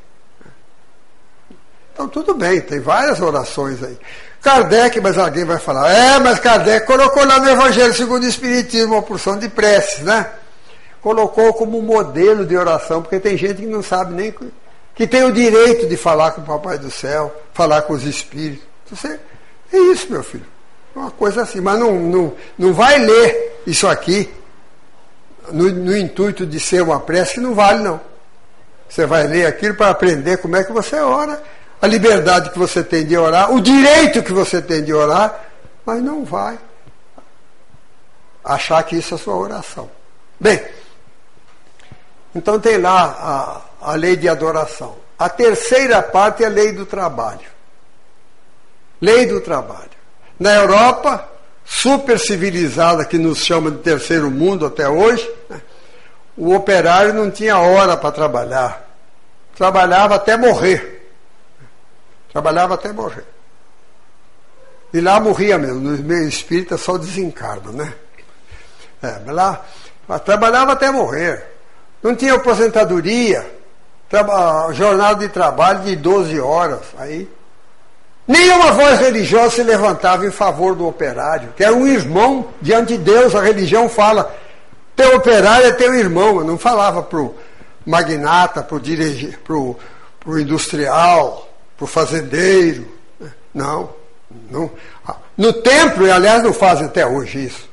Então tudo bem, tem várias orações aí. Kardec, mas alguém vai falar, é, mas Kardec colocou lá no Evangelho segundo o Espiritismo uma porção de preces, né? Colocou como modelo de oração, porque tem gente que não sabe nem que tem o direito de falar com o Papai do Céu, falar com os espíritos. Você, é isso, meu filho. Uma coisa assim, mas não, não, não vai ler isso aqui no, no intuito de ser uma prece, que não vale, não. Você vai ler aquilo para aprender como é que você ora, a liberdade que você tem de orar, o direito que você tem de orar, mas não vai achar que isso é a sua oração. Bem, então tem lá a, a lei de adoração. A terceira parte é a lei do trabalho. Lei do trabalho. Na Europa, super civilizada, que nos chama de terceiro mundo até hoje, né, o operário não tinha hora para trabalhar. Trabalhava até morrer. Trabalhava até morrer. E lá morria mesmo. No meio espírita só desencarna, né? É, mas lá mas trabalhava até morrer. Não tinha aposentadoria, traba, jornada de trabalho de doze horas. Aí nenhuma voz religiosa se levantava em favor do operário, que era um irmão diante de Deus. A religião fala, teu operário é teu irmão. Eu não falava para o magnata, para o dirige, pro, pro industrial, para o fazendeiro. Não, não. No templo, e aliás não fazem até hoje isso.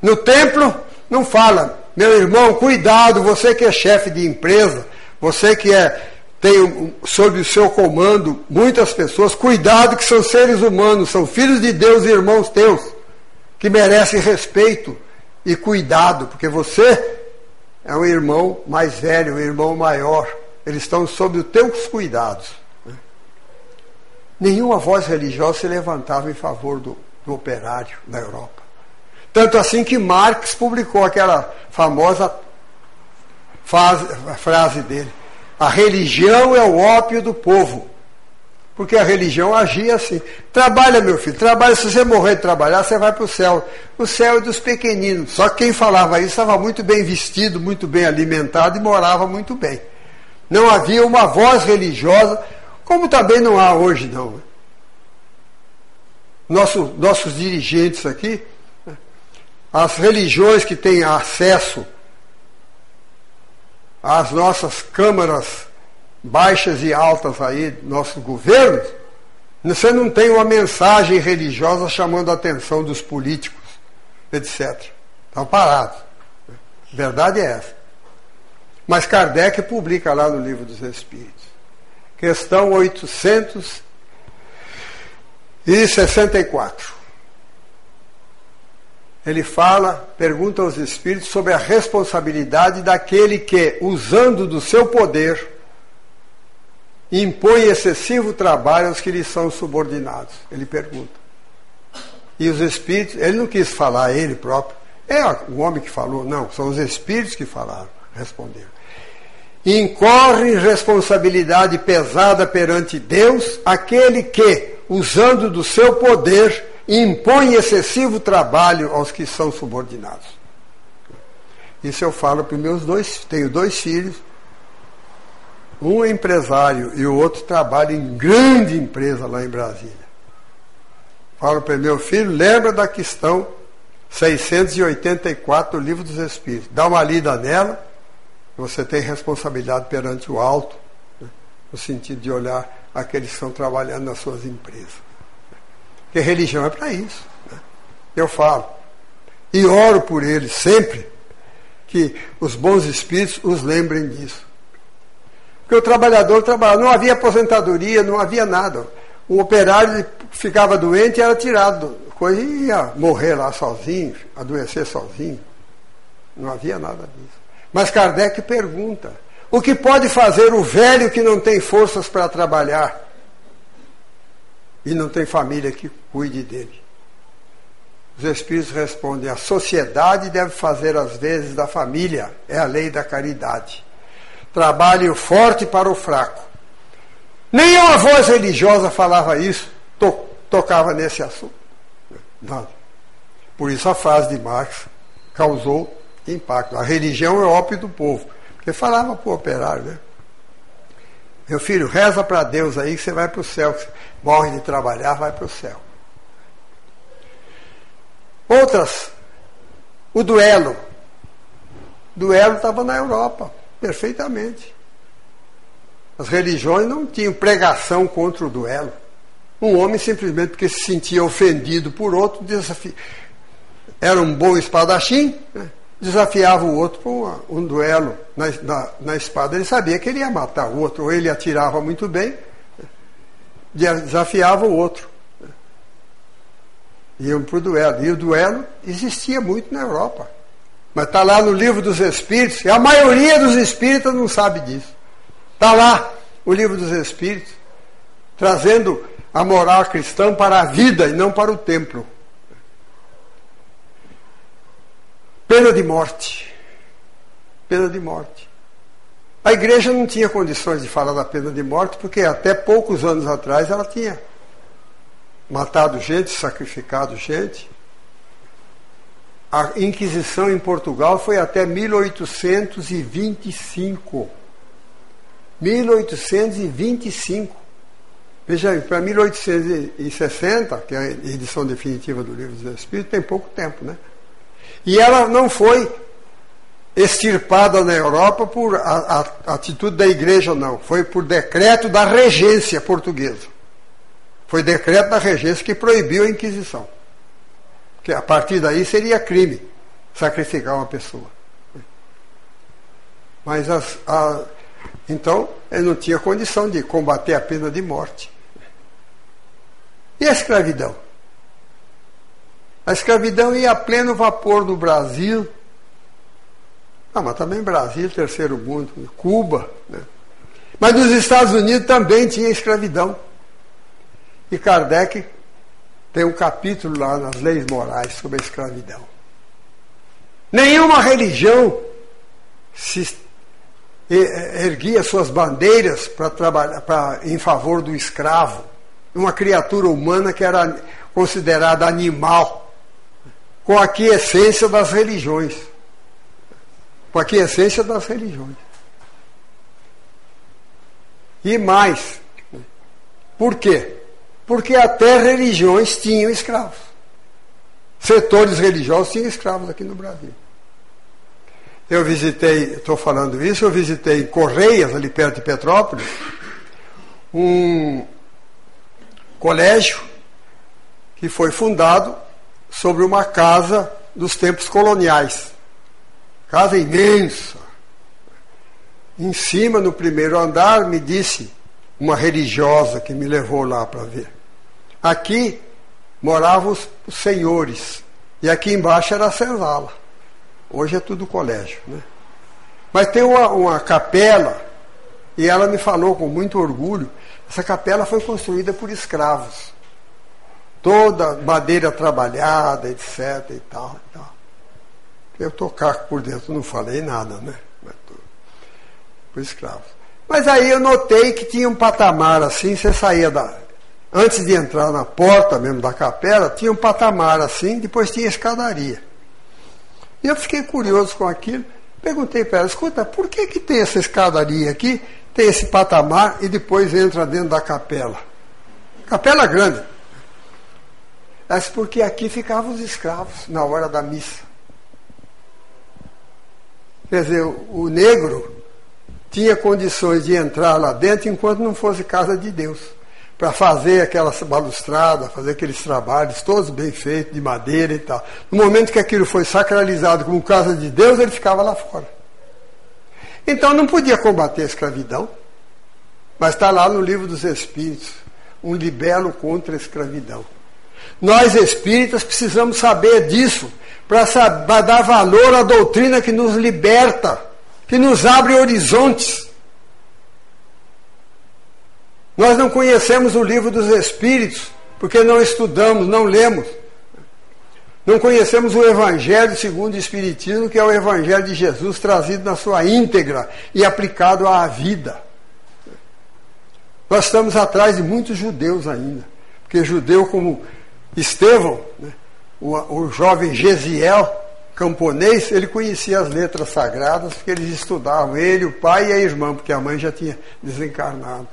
No templo não fala, meu irmão, cuidado, você que é chefe de empresa, você que é... tem sob o seu comando muitas pessoas, cuidado que são seres humanos, são filhos de Deus e irmãos teus, que merecem respeito e cuidado, porque você é um irmão mais velho, um irmão maior, eles estão sob os teus cuidados. Nenhuma voz religiosa se levantava em favor do, do operário na Europa. Tanto assim que Marx publicou aquela famosa fase, frase dele, a religião é o ópio do povo. Porque a religião agia assim. Trabalha, meu filho, trabalha. Se você morrer de trabalhar, você vai para o céu. O céu é dos pequeninos. Só que quem falava isso estava muito bem vestido, muito bem alimentado e morava muito bem. Não havia uma voz religiosa, como também não há hoje, não. Nosso, nossos dirigentes aqui, as religiões que têm acesso as nossas câmaras baixas e altas aí, nossos governos, você não tem uma mensagem religiosa chamando a atenção dos políticos, etcétera. Estão parados. A verdade é essa. Mas Kardec publica lá no Livro dos Espíritos. Questão oitocentos e sessenta e quatro. Ele fala, pergunta aos espíritos sobre a responsabilidade daquele que, usando do seu poder, impõe excessivo trabalho aos que lhe são subordinados. Ele pergunta. E os espíritos, ele não quis falar ele próprio, é o homem que falou, não, são os espíritos que falaram, responderam. Incorre responsabilidade pesada perante Deus aquele que, usando do seu poder, impõe excessivo trabalho aos que são subordinados. Isso eu falo para os meus dois, tenho dois filhos, um é empresário e o outro trabalha em grande empresa lá em Brasília. Falo para meu filho, lembra da questão seiscentos e oitenta e quatro do Livro dos Espíritos, dá uma lida nela Você tem responsabilidade perante o alto, né, no sentido de olhar aqueles que estão trabalhando nas suas empresas. Porque religião é para isso. Né? Eu falo, e oro por eles sempre, que os bons espíritos os lembrem disso. Porque o trabalhador trabalhava, não havia aposentadoria, não havia nada. O operário ficava doente e era tirado, coisa, e ia morrer lá sozinho, adoecer sozinho. Não havia nada disso. Mas Kardec pergunta, o que pode fazer o velho que não tem forças para trabalhar e não tem família que cuide dele? Os Espíritos respondem, a sociedade deve fazer as vezes da família, é a lei da caridade. Trabalhe o forte para o fraco. Nem uma voz religiosa falava isso, to- tocava nesse assunto. Nada. Por isso a frase de Marx causou impacto. A religião é ópio do povo. Porque falava para o operário, né? Meu filho, reza para Deus aí que você vai para o céu. Que você morre de trabalhar, vai para o céu. Outras, o duelo. O duelo estava na Europa, perfeitamente. As religiões não tinham pregação contra o duelo. Um homem, simplesmente porque se sentia ofendido por outro, desafi... era um bom espadachim, né? Desafiava o outro com um duelo na, na, na espada. Ele sabia que ele ia matar o outro, ou ele atirava muito bem, desafiava o outro. Iam para o duelo. E o duelo existia muito na Europa. Mas está lá no Livro dos Espíritos, e a maioria dos espíritas não sabe disso. Está lá o Livro dos Espíritos, trazendo a moral cristã para a vida e não para o templo. Pena de morte. Pena de morte. A igreja não tinha condições de falar da pena de morte, porque até poucos anos atrás ela tinha matado gente, sacrificado gente. A Inquisição em Portugal foi até mil oitocentos e vinte e cinco. mil oitocentos e vinte e cinco. Veja aí, para mil oitocentos e sessenta, que é a edição definitiva do Livro dos Espíritos, tem pouco tempo, né? E ela não foi extirpada na Europa por a, a atitude da igreja, não. Foi por decreto da regência portuguesa. Foi decreto da regência que proibiu a Inquisição. Porque a partir daí seria crime sacrificar uma pessoa. Mas as, a, então ele não tinha condição de combater a pena de morte. E a escravidão? A escravidão ia a pleno vapor no Brasil. Ah, mas também Brasil, terceiro mundo, Cuba, né? Mas nos Estados Unidos também tinha escravidão. E Kardec tem um capítulo lá nas leis morais sobre a escravidão. Nenhuma religião se erguia suas bandeiras pra trabalhar, pra, em favor do escravo. Uma criatura humana que era considerada animal, com a quiescência das religiões. Com a quiescência das religiões. E mais. Por quê? Porque até religiões tinham escravos. Setores religiosos tinham escravos aqui no Brasil. Eu visitei, estou falando isso, eu visitei em Correias, ali perto de Petrópolis, um colégio que foi fundado sobre uma casa dos tempos coloniais. Casa imensa. Em cima, no primeiro andar, me disse uma religiosa que me levou lá para ver. Aqui moravam os senhores e aqui embaixo era a senzala. Hoje é tudo colégio, né? Mas tem uma, uma capela, e ela me falou com muito orgulho, essa capela foi construída por escravos. Toda madeira trabalhada, etcétera e tal, e tal. Eu tô caco por dentro, não falei nada, né? Mas tô... por escravos. Mas aí eu notei que tinha um patamar assim, você saía da... antes de entrar na porta mesmo da capela, tinha um patamar assim, depois tinha escadaria. E eu fiquei curioso com aquilo, perguntei para ela, escuta, por que que tem essa escadaria aqui, tem esse patamar e depois entra dentro da capela? Capela grande. Ela disse, porque aqui ficavam os escravos na hora da missa. Quer dizer, o negro tinha condições de entrar lá dentro enquanto não fosse casa de Deus, para fazer aquelas balustradas, fazer aqueles trabalhos todos bem feitos, de madeira e tal. No momento que aquilo foi sacralizado como casa de Deus, ele ficava lá fora. Então não podia combater a escravidão, mas está lá no Livro dos Espíritos, um libelo contra a escravidão. Nós espíritas precisamos saber disso, para dar valor à doutrina que nos liberta, que nos abre horizontes. Nós não conhecemos o Livro dos Espíritos, porque não estudamos, não lemos. Não conhecemos o Evangelho segundo o Espiritismo, que é o Evangelho de Jesus trazido na sua íntegra e aplicado à vida. Nós estamos atrás de muitos judeus ainda, porque judeu como Estevão, né, o, o jovem Gesiel, camponês, ele conhecia as letras sagradas, porque eles estudavam, ele, o pai e a irmã, porque a mãe já tinha desencarnado.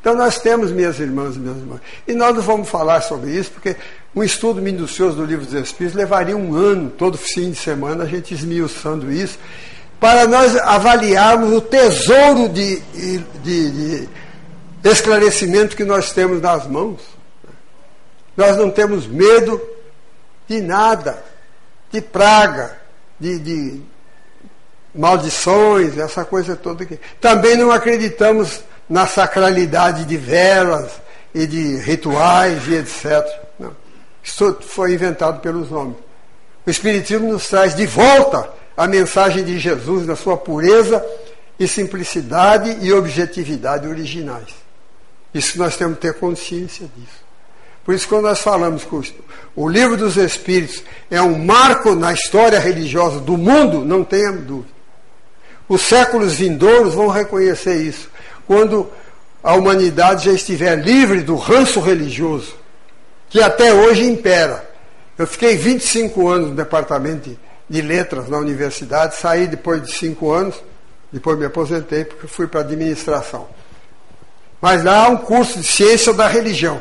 Então nós temos, minhas irmãs e meus irmãos, e nós não vamos falar sobre isso, porque um estudo minucioso do Livro dos Espíritos levaria um ano, todo fim de semana, a gente esmiuçando isso, para nós avaliarmos o tesouro de, de, de esclarecimento que nós temos nas mãos. Nós não temos medo de nada, de praga, de... de maldições, essa coisa toda aqui. Também não acreditamos na sacralidade de velas e de rituais e etcétera. Não. Isso foi inventado pelos homens. O Espiritismo nos traz de volta a mensagem de Jesus na sua pureza e simplicidade e objetividade originais. Isso nós temos que ter consciência disso. Por isso, quando nós falamos que o Livro dos Espíritos é um marco na história religiosa do mundo, não tenha dúvida. Os séculos vindouros vão reconhecer isso, quando a humanidade já estiver livre do ranço religioso, que até hoje impera. Eu fiquei vinte e cinco anos no departamento de letras na universidade, saí depois de cinco anos, depois me aposentei porque fui para a administração. Mas lá há um curso de ciência da religião.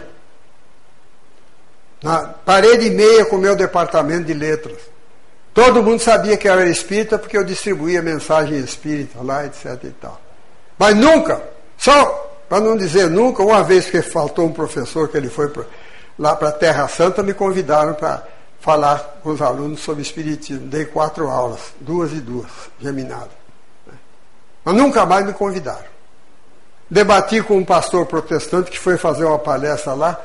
Na parede e meia com o meu departamento de letras. Todo mundo sabia que eu era espírita porque eu distribuía mensagem espírita lá, etcétera e tal. Mas nunca, só para não dizer nunca, uma vez que faltou um professor que ele foi pra, lá para a Terra Santa, me convidaram para falar com os alunos sobre espiritismo. Dei quatro aulas, duas e duas, geminadas. Mas nunca mais me convidaram. Debati com um pastor protestante que foi fazer uma palestra lá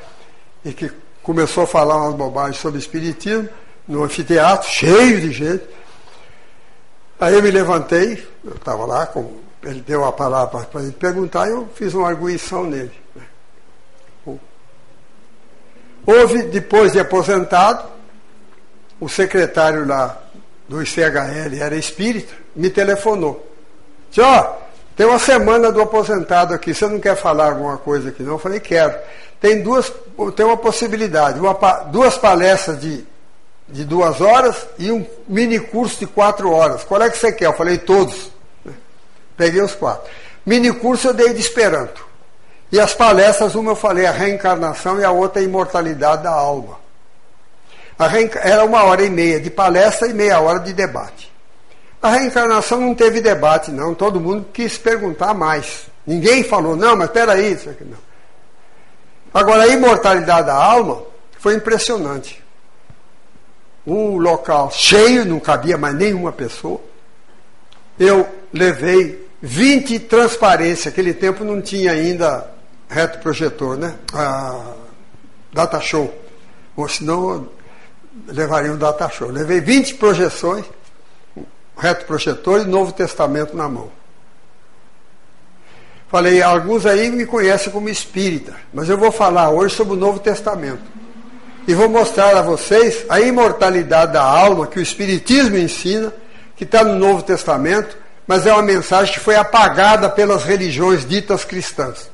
e que começou a falar umas bobagens sobre espiritismo, no anfiteatro, cheio de gente. Aí eu me levantei, eu estava lá, com, ele deu a palavra para ele perguntar, e eu fiz uma arguição nele. Houve, depois de aposentado, o secretário lá do I C H L, era espírita, me telefonou. Disse, ó, oh, tem uma semana do aposentado aqui, você não quer falar alguma coisa aqui não? Eu falei, quero. Tem, duas, tem uma possibilidade, uma, duas palestras de de duas horas e um mini curso de quatro horas. Qual é que você quer? Eu falei, todos. Peguei os quatro. Mini curso eu dei de Esperanto. E as palestras, uma eu falei, a reencarnação e a outra a imortalidade da alma. A reenca... Era uma hora e meia de palestra e meia hora de debate. A reencarnação não teve debate, não. Todo mundo quis perguntar mais. Ninguém falou, não, mas peraí, isso aqui não. Agora, a imortalidade da alma foi impressionante. Um local cheio, não cabia mais nenhuma pessoa. Eu levei vinte transparências. Aquele tempo não tinha ainda reto projetor, né? Ah, data show. Ou senão levaria um data show. Levei vinte projeções, reto projetor e Novo Testamento na mão. Falei, alguns aí me conhecem como espírita, mas eu vou falar hoje sobre o Novo Testamento. E vou mostrar a vocês a imortalidade da alma que o Espiritismo ensina, que está no Novo Testamento, mas é uma mensagem que foi apagada pelas religiões ditas cristãs.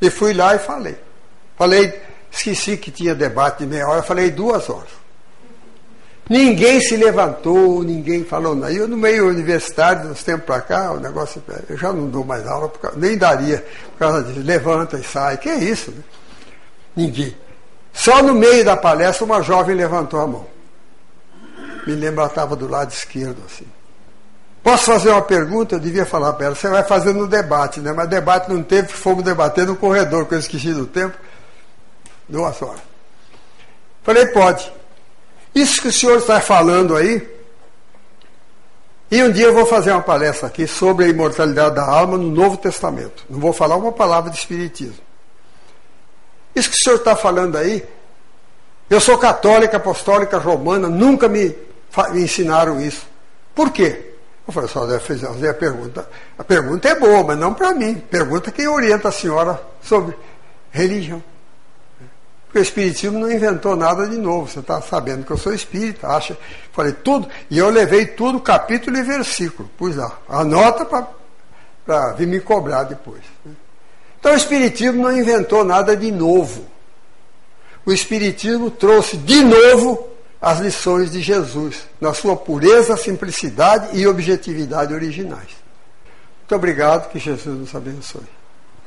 E fui lá e falei. Falei, esqueci que tinha debate de meia hora, falei duas horas. Ninguém se levantou, ninguém falou nada. Eu no meio universitário, uns tempos para cá, o negócio, eu já não dou mais aula, por causa, nem daria, por causa disso, levanta e sai, que é isso? Né? Ninguém. Só no meio da palestra uma jovem levantou a mão. Me lembro, ela estava do lado esquerdo assim. Posso fazer uma pergunta? Eu devia falar para ela. Você vai fazendo um debate, né? Mas debate não teve, fomos debater no corredor, que eu esqueci do tempo. Duas horas. Falei, pode. Isso que o senhor está falando aí, e um dia eu vou fazer uma palestra aqui sobre a imortalidade da alma no Novo Testamento. Não vou falar uma palavra de espiritismo. Isso que o senhor está falando aí, eu sou católica, apostólica, romana, nunca me, me ensinaram isso. Por quê? Eu falei, só deve fazer a pergunta. A pergunta é boa, mas não para mim. Pergunta quem orienta a senhora sobre religião. Porque o espiritismo não inventou nada de novo. Você está sabendo que eu sou espírita, acha? Falei tudo, e eu levei tudo, capítulo e versículo. Pus lá, anota para vir me cobrar depois. Então o espiritismo não inventou nada de novo. O espiritismo trouxe de novo as lições de Jesus, na sua pureza, simplicidade e objetividade originais. Muito obrigado, que Jesus nos abençoe.